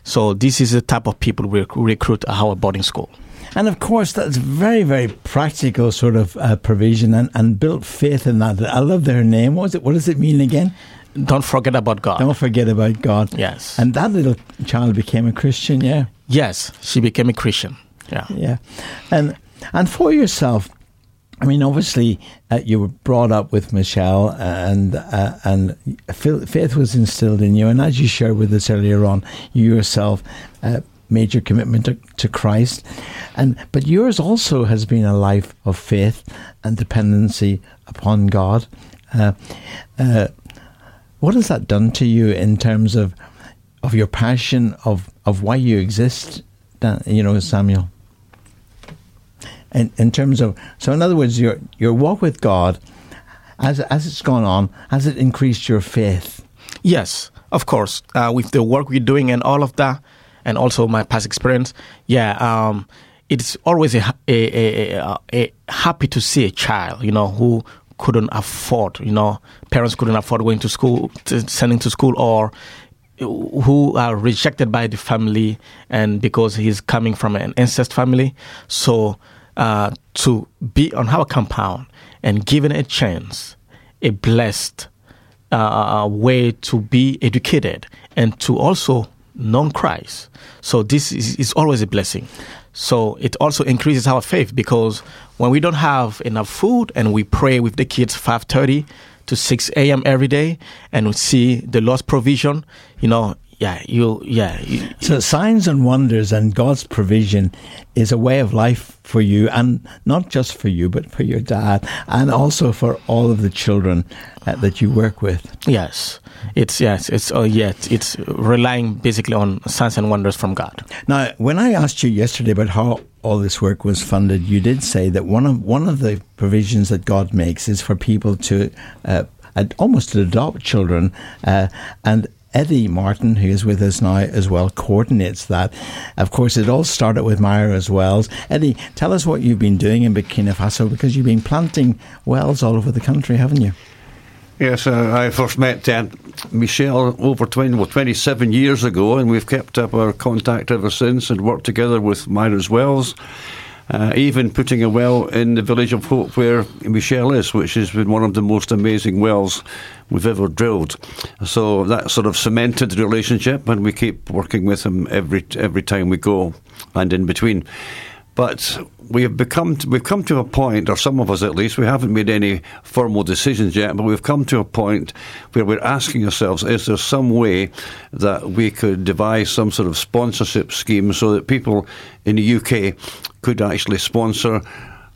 So this is the type of people we recruit at our boarding school. And of course, that's very, very practical sort of provision and built faith in that. I love their name. What does it mean again? Don't forget about God. Don't forget about God. Yes. And that little child became a Christian, yeah? Yes, she became a Christian. Yeah. Yeah. And for yourself, I mean, obviously, you were brought up with Michel, and faith was instilled in you. And as you shared with us earlier on, you yourself made your commitment to Christ, but yours also has been a life of faith and dependency upon God. What has that done to you in terms of your passion of why you exist, Samuel? In terms of, so in other words, your walk with God, as it's gone on, has it increased your faith? Yes, of course. With the work we're doing and all of that, and also my past experience, it's always a happy to see a child, who couldn't afford, parents couldn't afford going to school, sending to school, or who are rejected by the family, and because he's coming from an incest family. So to be on our compound and given a chance, a blessed way to be educated and to also non-Christ. So this is always a blessing. So it also increases our faith, because when we don't have enough food and we pray with the kids 5:30 to 6 a.m. every day, and we see the Lord's provision, So signs and wonders and God's provision is a way of life for you, and not just for you, but for your dad, and also for all of the children that you work with. Yes, it's relying basically on signs and wonders from God. Now, when I asked you yesterday about how all this work was funded, you did say that one of the provisions that God makes is for people to almost to adopt children, and Eddie Martin, who is with us now as well, coordinates that. Of course, it all started with Myra's Wells. Eddie, tell us what you've been doing in Burkina Faso, because you've been planting wells all over the country, haven't you? Yes, I first met Michel over 27 years ago, and we've kept up our contact ever since and worked together with Myra's Wells, even putting a well in the village of Hope where Michel is, which has been one of the most amazing wells we've ever drilled. So that sort of cemented the relationship, and we keep working with him every time we go and in between. But we've come to a point, or some of us at least, we haven't made any formal decisions yet, but we've come to a point where we're asking ourselves, is there some way that we could devise some sort of sponsorship scheme so that people in the UK could actually sponsor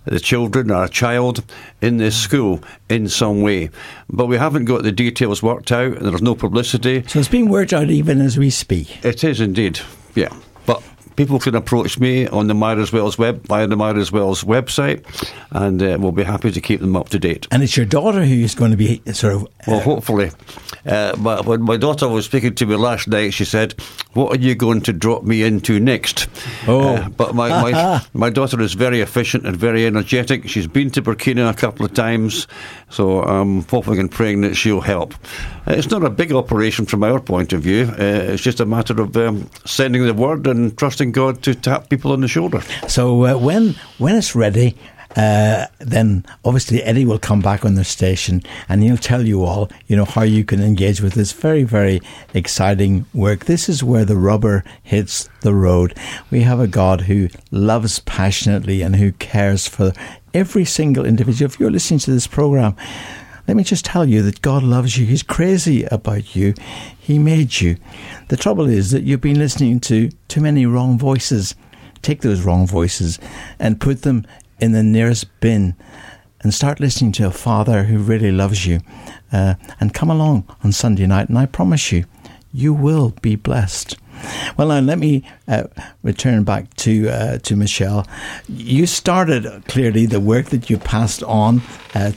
the children or a child in this school in some way? But we haven't got the details worked out, and there's no publicity. So it's being worked out even as we speak. It is indeed, yeah. But people can approach me on the Myra's Wells via the Myra's Wells website, and we'll be happy to keep them up to date. And it's your daughter who is going to be hopefully. But when my daughter was speaking to me last night, she said, what are you going to drop me into next? But my daughter is very efficient and very energetic. She's been to Burkina a couple of times, so I'm hoping and praying that she'll help. It's not a big operation from our point of view. It's just a matter of sending the word and trusting God to tap people on the shoulder. So when it's ready, then obviously Eddie will come back on the station and he'll tell you all, you know, how you can engage with this very, very exciting work. This is where the rubber hits the road. We have a God who loves passionately and who cares for every single individual. If you're listening to this program, let me just tell you that God loves you. He's crazy about you. He made you. The trouble is that you've been listening to too many wrong voices. Take those wrong voices and put them in the nearest bin and start listening to a Father who really loves you. And come along on Sunday night, and I promise you, you will be blessed. Well, now let me return back to Michel. You started clearly the work that you passed on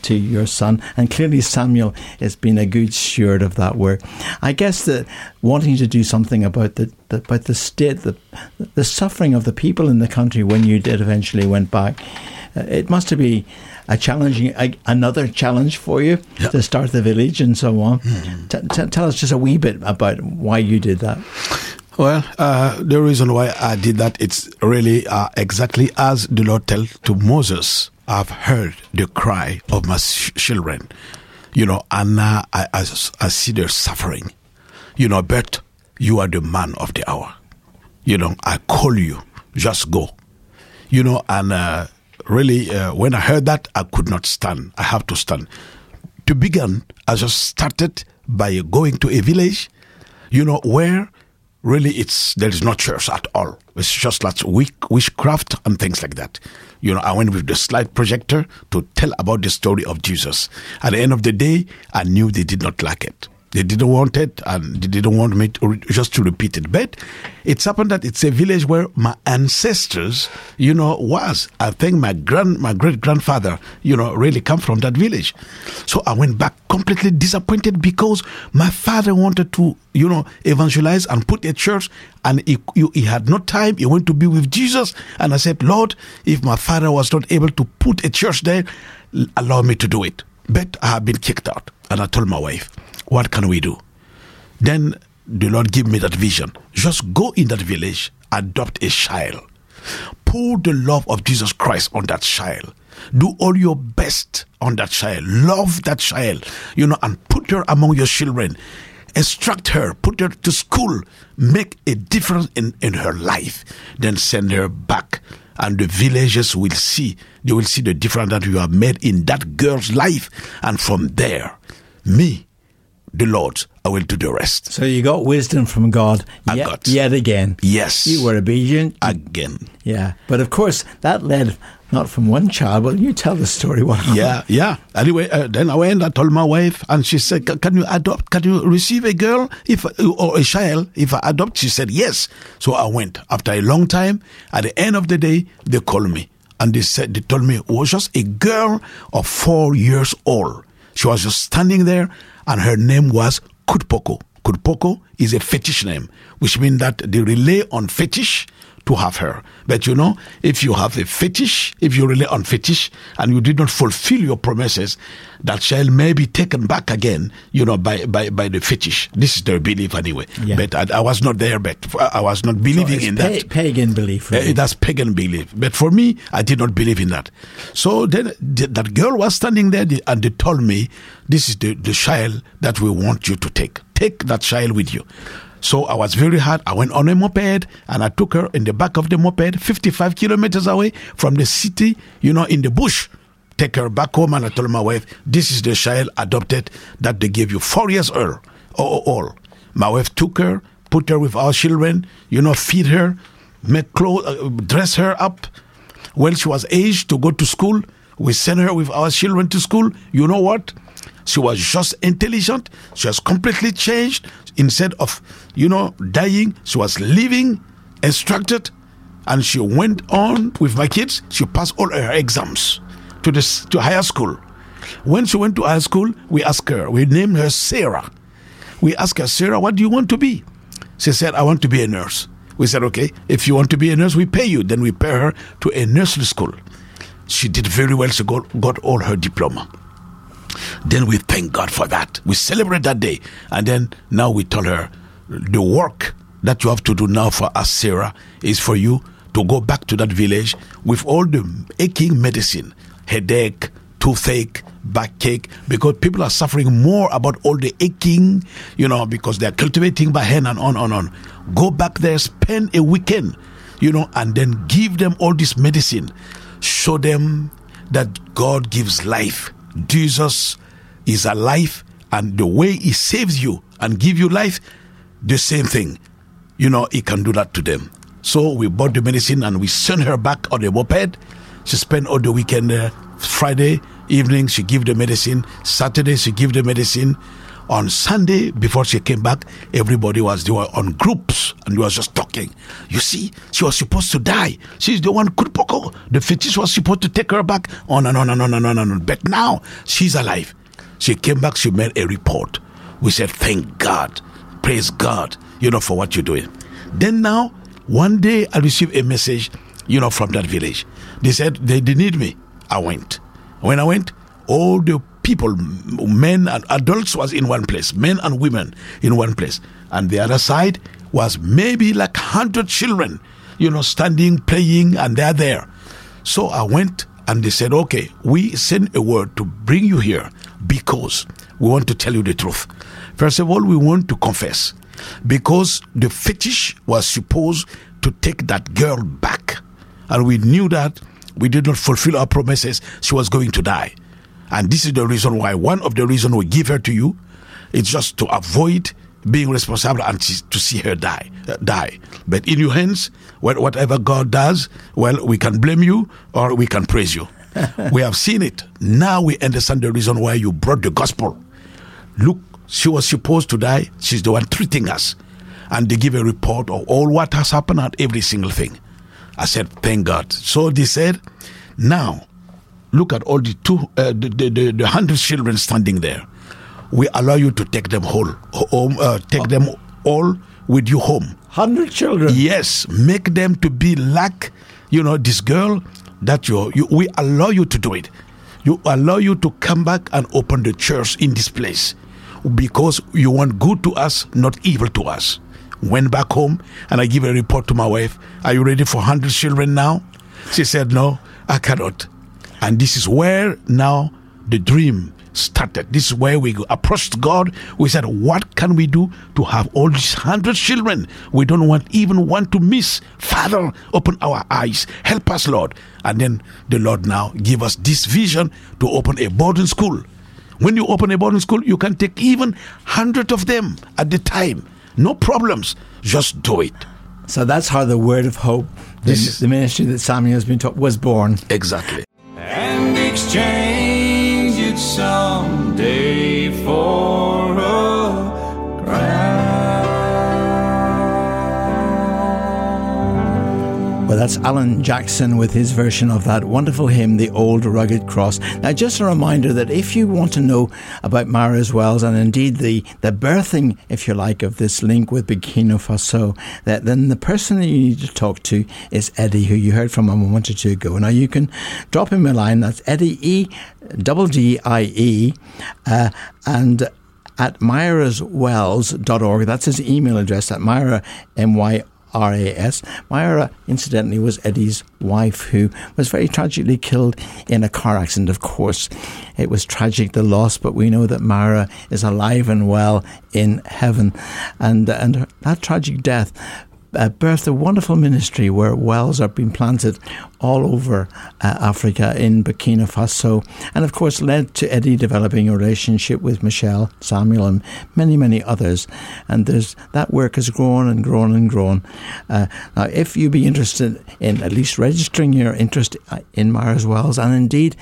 to your son, and clearly Samuel has been a good steward of that work. I guess that wanting to do something about the state, the suffering of the people in the country when you did eventually went back, it must have been another challenge for you to start the village and so on. Tell us just a wee bit about why you did that. Well, the reason why I did that, it's really exactly as the Lord told to Moses. I've heard the cry of my children, you know, and now I see their suffering, you know, but you are the man of the hour. You know, I call you, just go, you know, and really, when I heard that, I could not stand. I have to stand. To begin, I just started by going to a village, you know, where really, there is no church at all. It's just like witchcraft and things like that. You know, I went with the slide projector to tell about the story of Jesus. At the end of the day, I knew they did not like it. They didn't want it, and they didn't want me to repeat it. But it's happened that it's a village where my ancestors, you know, was. I think my great-grandfather, you know, really come from that village. So I went back completely disappointed because my father wanted to, you know, evangelize and put a church, and he had no time. He went to be with Jesus, and I said, Lord, if my father was not able to put a church there, allow me to do it. But I have been kicked out, and I told my wife, what can we do? Then the Lord gave me that vision. Just go in that village, adopt a child. Pour the love of Jesus Christ on that child. Do all your best on that child. Love that child, you know, and put her among your children. Instruct her, put her to school, make a difference in her life, then send her back. And the villagers will see, they will see the difference that you have made in that girl's life. And from there, me, the Lord, I will do the rest. So you got wisdom from God yet again. Yes. You were obedient. Again. Yeah. But of course, that led not from one child. Well, you tell the story. What happened? Yeah. Anyway, then I went, I told my wife, and she said, can you receive a girl or a child if I adopt? She said, yes. So I went. After a long time, at the end of the day, they called me. And they told me it was just a girl of 4 years old. She was just standing there, and her name was Kutpoko. Kutpoko is a fetish name, which means that they rely on fetish to have her. But you know, if you have a fetish, if you rely on fetish and you did not fulfill your promises, that child may be taken back again, you know, by the fetish. This is their belief anyway. Yeah. But I was not there, but I was not believing in that. Pagan belief. Really. That's pagan belief. But for me, I did not believe in that. So then that girl was standing there and they told me, this is the child that we want you to take. Take that child with you. So I was very hard. I went on a moped and I took her in the back of the moped, 55 kilometers away from the city, you know, in the bush. Take her back home, and I told my wife, this is the child adopted that they gave you 4 years old. My wife took her, put her with our children, you know, feed her, make clothes, dress her up. When she was aged to go to school, we sent her with our children to school. You know what? She was just intelligent. She has completely changed. Instead of, you know, dying, she was living, instructed, and she went on with my kids. She passed all her exams to higher school. When she went to higher school, we named her Sarah. We asked her, Sarah, what do you want to be? She said, I want to be a nurse. We said, okay, if you want to be a nurse, we pay you. Then we pay her to a nursery school. She did very well. She got all her diploma. Then we thank God for that. We celebrate that day. And then now we told her, the work that you have to do now for us, Sarah, is for you to go back to that village with all the aching medicine, headache, toothache, backache, because people are suffering more about all the aching, because they're cultivating by hand and on. Go back there, spend a weekend, and then give them all this medicine. Show them that God gives life. Jesus is alive, and the way he saves you and give you life, the same thing. He can do that to them. So we bought the medicine and we sent her back on a moped. She spent all the weekend there. Friday evening, she gave the medicine. Saturday, she gave the medicine. On Sunday, before she came back, they were on groups and they were just talking. You see, she was supposed to die. She's the one, Kutpoko. The fetish was supposed to take her back on. But now, she's alive. She came back, she made a report. We said, thank God, praise God, for what you're doing. Then now, one day, I received a message, from that village. They said, they need me. I went. When I went, all the people, men and adults, was in one place, men and women in one place, and the other side was maybe like 100 children, standing, playing, and they're there. So I went, and they said, okay, we sent a word to bring you here because we want to tell you the truth. First of all, we want to confess, because the fetish was supposed to take that girl back, and we knew that we did not fulfill our promises. She was going to die. And this is the reason why, one of the reasons we give her to you, it's just to avoid being responsible and to see her die. But in your hands, whatever God does, well, we can blame you or we can praise you. We have seen it. Now we understand the reason why you brought the gospel. Look, she was supposed to die. She's the one treating us. And they give a report of all what has happened and every single thing. I said, thank God. So they said, now, look at all the 100 children standing there. We allow you to take them home. Take them all with you home. 100 children. Yes, make them to be like, this girl that we allow you to do it. You allow you to come back and open the church in this place because you want good to us, not evil to us. Went back home and I give a report to my wife. Are you ready for 100 children now? She said, no, I cannot. And this is where now the dream started. This is where we approached God. We said, what can we do to have all these 100 children? We don't want to miss. Father, open our eyes. Help us, Lord. And then the Lord now give us this vision to open a boarding school. When you open a boarding school, you can take even 100 of them at the time. No problems. Just do it. So that's how the Word of Hope, the ministry that Samuel has been taught, was born. Exactly. And exchange it someday for a crown. Well, that's Alan Jackson with his version of that wonderful hymn, The Old Rugged Cross. Now, just a reminder that if you want to know about Myra's Wells and indeed the birthing, if you like, of this link with Burkina Faso, then the person that you need to talk to is Eddie, who you heard from a moment or two ago. Now, you can drop him a line. That's Eddie, EDDIE, and at myraswells.org. That's his email address, at Myra, M-Y-O. RAS. Myra, incidentally, was Eddie's wife, who was very tragically killed in a car accident, of course. It was tragic, the loss, but we know that Myra is alive and well in heaven. And that tragic death birthed a wonderful ministry where wells are being planted all over Africa, in Burkina Faso, and of course led to Eddie developing a relationship with Michel, Samuel, and many, many others. And that work has grown and grown and grown. Now, if you'd be interested in at least registering your interest in Myra's Wells and indeed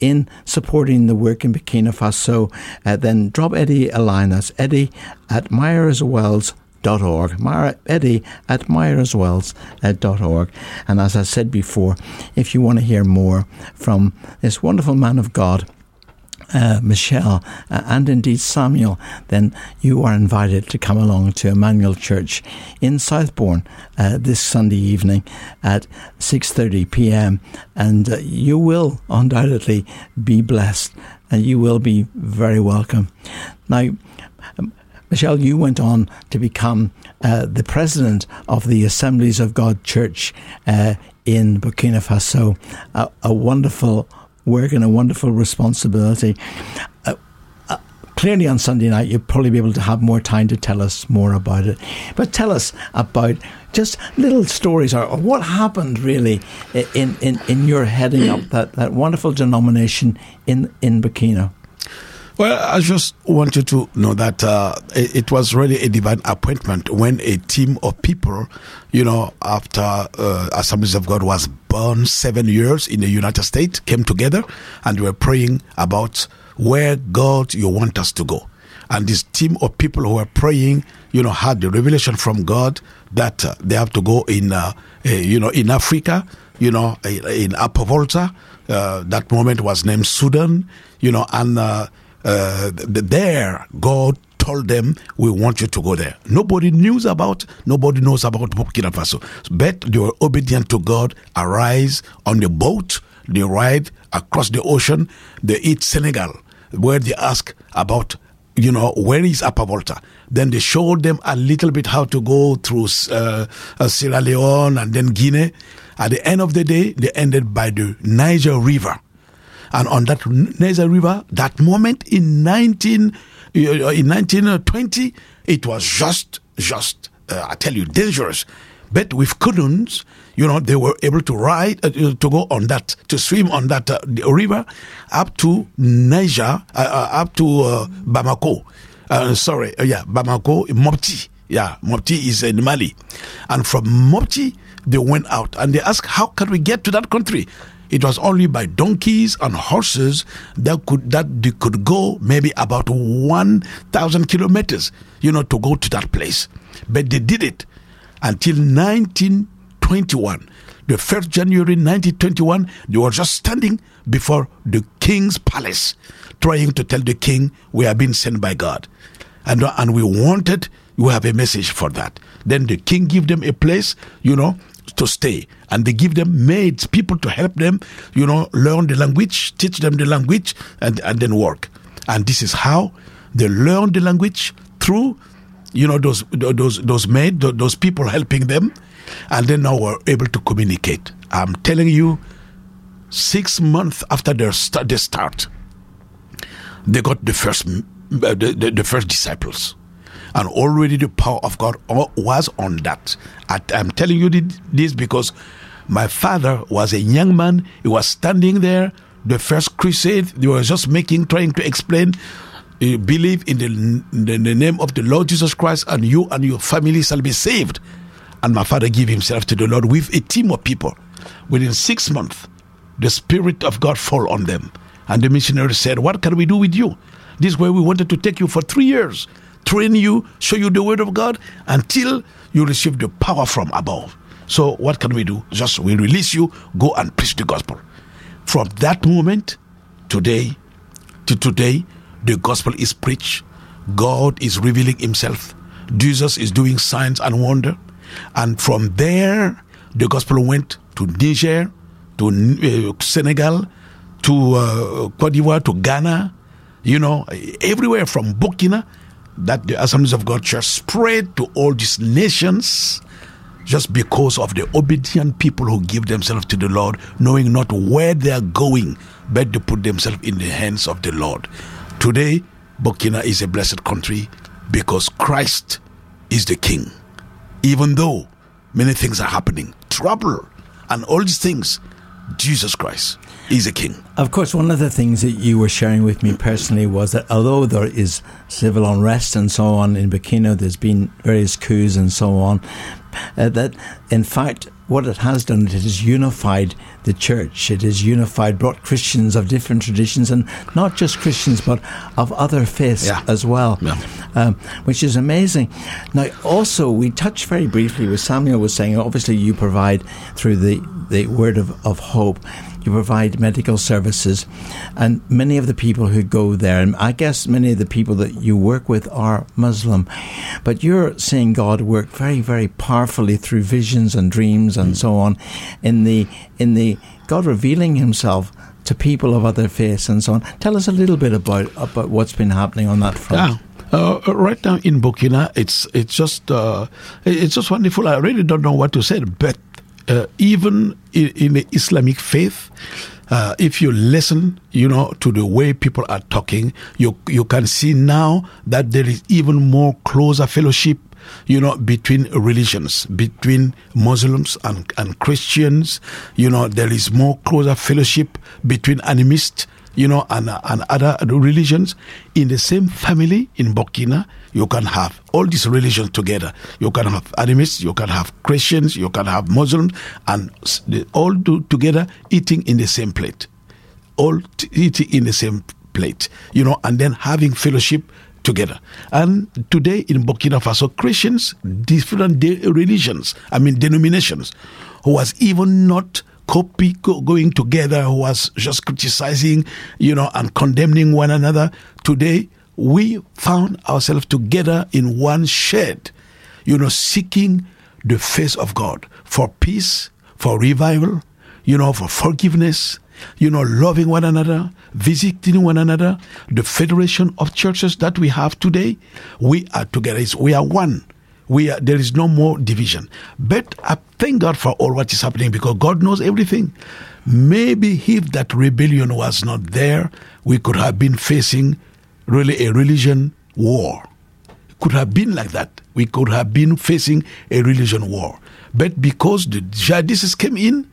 in supporting the work in Burkina Faso, then drop Eddie a line. That's Eddie at myraswells.org. Eddie at myraswells.org. And as I said before, if you want to hear more from this wonderful man of God, Michel, and indeed Samuel, then you are invited to come along to Emmanuel Church in Southbourne this Sunday evening at 6:30 p.m. and you will undoubtedly be blessed, and you will be very welcome. Now, Michel, you went on to become the president of the Assemblies of God Church in Burkina Faso, a wonderful work and a wonderful responsibility. Clearly on Sunday night you'll probably be able to have more time to tell us more about it. But tell us about just little stories, or what happened really in your heading up that wonderful denomination in Burkina. Well, I just want you to know that it was really a divine appointment when a team of people, after Assemblies of God was born 7 years in the United States, came together and were praying about where God you want us to go. And this team of people who were praying, had the revelation from God that they have to go in Africa, in Upper Volta. That moment was named Sudan, and there God told them, we want you to go there. Nobody knows about Burkina Faso, but they were obedient to God. Arise on the boat, they ride across the ocean, they hit Senegal, where they ask about where is Upper Volta? Then they showed them a little bit how to go through Sierra Leone and then Guinea. At the end of the day, they ended by the Niger River. And on that Niger River, that moment in 1920, it was just I tell you, dangerous. But with canoes, they were able to ride, to swim on that river up to Niger, up to Bamako. Bamako, Mopti. Yeah, Mopti is in Mali. And from Mopti, they went out and they asked, how can we get to that country? It was only by donkeys and horses that they could go maybe about 1,000 kilometers, to go to that place. But they did it until 1921. The 1st January 1921, they were just standing before the king's palace, trying to tell the king, we are being sent by God. And we have a message for that. Then the king gave them a place, to stay. And they give them maids, people to help them, learn the language, teach them the language, and then work. And this is how they learn the language, through those maids, those people helping them. And then now we're able to communicate. I'm telling you, 6 months after their start, they got the first disciples. And already the power of God was on that. I'm telling you this because my father was a young man. He was standing there, the first crusade. They were just trying to explain, believe in the name of the Lord Jesus Christ, and you and your family shall be saved. And my father gave himself to the Lord with a team of people. Within 6 months, the Spirit of God fell on them. And the missionary said, what can we do with you? This way we wanted to take you for 3 years. Train you, show you the word of God until you receive the power from above. So what can we do? Just we release you, go and preach the gospel. From that moment to today, the gospel is preached. God is revealing himself. Jesus is doing signs and wonder. And from there, the gospel went to Niger, to Senegal, to Côte d'Ivoire, to Ghana, everywhere from Burkina, that the Assemblies of God Church spread to all these nations, just because of the obedient people who give themselves to the Lord, knowing not where they are going, but to put themselves in the hands of the Lord. Today, Burkina is a blessed country because Christ is the King. Even though many things are happening, trouble and all these things, Jesus Christ is a king. Of course, one of the things that you were sharing with me personally was that although there is civil unrest and so on in Burkina, there's been various coups and so on, that in fact what it has done, it has unified the church. It has brought Christians of different traditions, and not just Christians but of other faiths as well, which is amazing. Now also, we touched very briefly, what Samuel was saying, obviously you provide through the Word of Hope, You provide medical services, and many of the people who go there, and I guess many of the people that you work with are Muslim, but you're seeing God work very, very powerfully through visions and dreams and so on, in the God revealing Himself to people of other faiths and so on. Tell us a little bit about what's been happening on that front. Yeah. Right now in Burkina, it's just wonderful. I really don't know what to say, but even in the Islamic faith, if you listen, to the way people are talking, you can see now that there is even more closer fellowship, between religions, between Muslims and Christians. There is more closer fellowship between animists, and other religions. In the same family in Burkina, you can have all these religions together. You can have animists, you can have Christians, you can have Muslims, and they all do together eating in the same plate. And then having fellowship together. And today in Burkina Faso, Christians, different religions, denominations, who was even not going together, who was just criticizing, and condemning one another. Today, we found ourselves together in one shed, seeking the face of God for peace, for revival, for forgiveness, loving one another, visiting one another. The federation of churches that we have today, we are together. We are one. There is no more division. But I thank God for all what is happening, because God knows everything. Maybe if that rebellion was not there, we could have been facing really a religion war. It could have been like that. We could have been facing a religion war. But because the jihadists came in,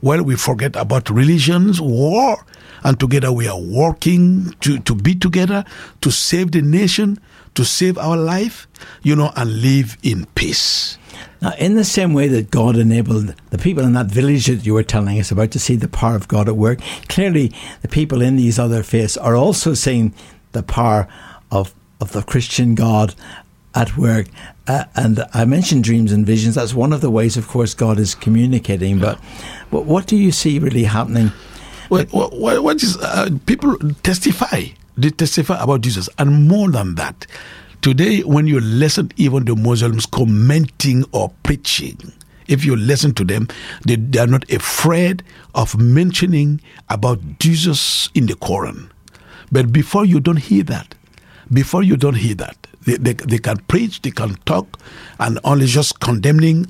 we forget about religions, war, and together we are working to be together, to save the nation, to save our life, and live in peace. Now, in the same way that God enabled the people in that village that you were telling us about to see the power of God at work, clearly the people in these other faiths are also seeing the power of the Christian God at work. And I mentioned dreams and visions. That's one of the ways, of course, God is communicating. But what do you see really happening? What is people testify. They testify about Jesus. And more than that, today when you listen, even the Muslims commenting or preaching, if you listen to them, they are not afraid of mentioning about Jesus in the Quran. But before you don't hear that, they can preach, they can talk, and only just condemning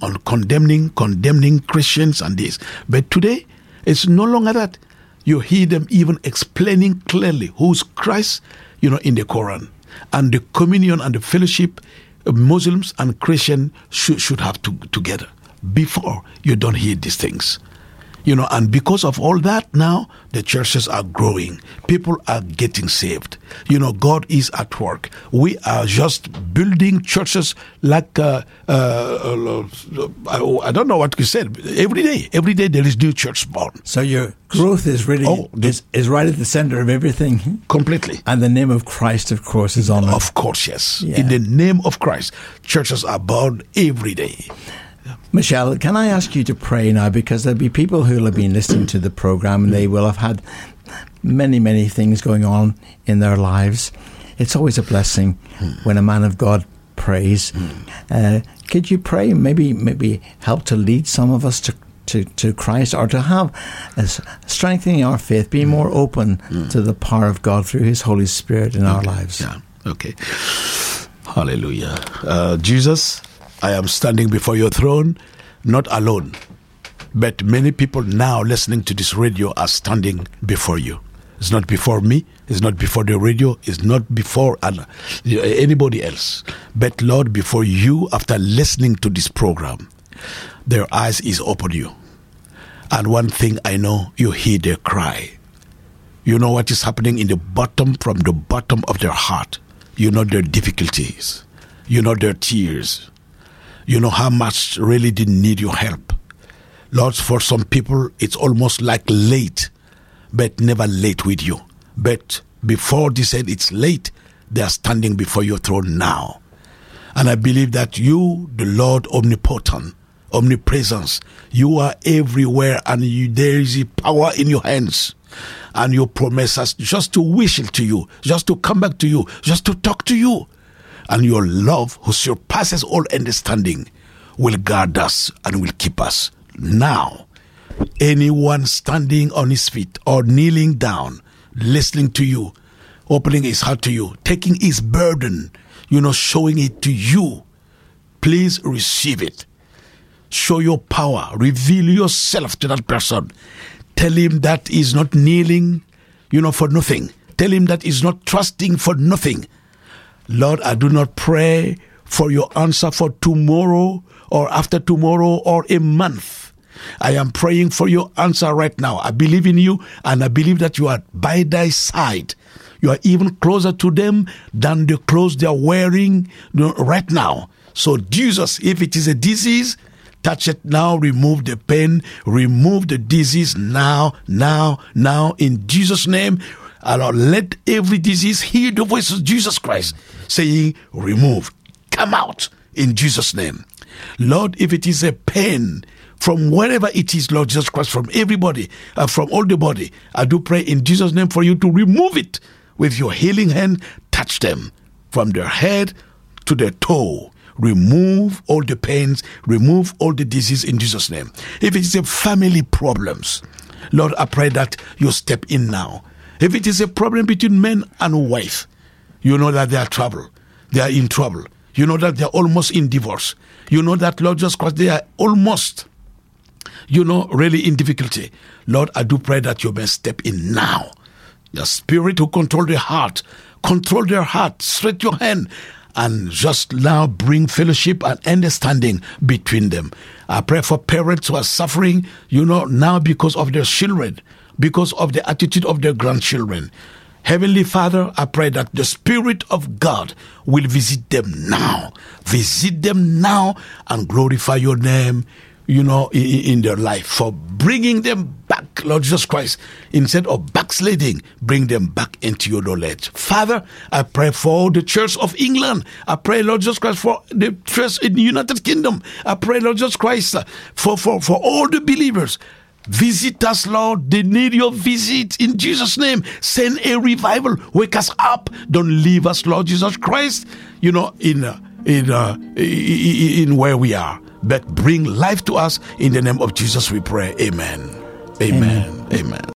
Christians and this. But today, it's no longer that. You hear them even explaining clearly who's Christ, in the Quran. And the communion and the fellowship Muslims and Christians should have together. Before, you don't hear these things. And because of all that, now the churches are growing. People are getting saved. God is at work. We are just building churches like, I don't know what you said. Every day there is new church born. So your growth is really is right at the center of everything. Completely. And the name of Christ, of course, is on it. Of course, yes. Yeah. In the name of Christ, churches are born every day. Michel, can I ask you to pray now, because there'll be people who will have been listening to the program and they will have had many, many things going on in their lives. It's always a blessing when a man of God prays. Could you pray and maybe help to lead some of us to Christ, or to have strengthening our faith, be more open to the power of God through His Holy Spirit in our lives? Yeah. Okay. Hallelujah. Jesus, I am standing before your throne, not alone, but many people now listening to this radio are standing before you. It's not before me, it's not before the radio, it's not before anybody else, but Lord, before you, after listening to this program, their eyes is open you. And one thing I know, you hear their cry. You know what is happening from the bottom of their heart. You know their difficulties. You know their tears. You know how much really they need your help. Lord, for some people, it's almost like late, but never late with you. But before they said it's late, they are standing before your throne now. And I believe that you, the Lord Omnipotent, omnipresence. You are everywhere, and there is power in your hands. And your promises just to whistle to you, just to come back to you, just to talk to you. And your love, who surpasses all understanding, will guard us and will keep us. Now, anyone standing on his feet or kneeling down, listening to you, opening his heart to you, taking his burden, showing it to you, please receive it. Show your power. Reveal yourself to that person. Tell him that he's not kneeling, for nothing. Tell him that he's not trusting for nothing. Lord, I do not pray for your answer for tomorrow or after tomorrow or a month. I am praying for your answer right now. I believe in you, and I believe that you are by thy side. You are even closer to them than the clothes they are wearing right now. So Jesus, if it is a disease, touch it now, remove the pain, remove the disease now, in Jesus' name. And let every disease hear the voice of Jesus Christ saying, remove, come out in Jesus' name. Lord, if it is a pain, from wherever it is, Lord Jesus Christ, from everybody, from all the body, I do pray in Jesus' name for you to remove it with your healing hand. Touch them from their head to their toe. Remove all the pains, remove all the disease in Jesus' name. If it is a family problems, Lord, I pray that you step in now. If it is a problem between man and wife, you know that they are in trouble. You know that they are almost in divorce. You know that, Lord Jesus Christ, they are almost really in difficulty. Lord, I do pray that you may step in now. Your spirit who control their heart, stretch your hand, and just now bring fellowship and understanding between them. I pray for parents who are suffering, now because of their children, because of the attitude of their grandchildren. Heavenly Father, I pray that the Spirit of God will visit them now. Visit them now and glorify your name, in their life, for bringing them back, Lord Jesus Christ. Instead of backsliding, bring them back into your knowledge. Father, I pray for the Church of England. I pray, Lord Jesus Christ, for the Church in the United Kingdom. I pray, Lord Jesus Christ, for all the believers. Visit us, Lord. They need your visit in Jesus' name. Send a revival. Wake us up. Don't leave us, Lord Jesus Christ, in where we are. But bring life to us in the name of Jesus we pray. Amen. Amen. Amen.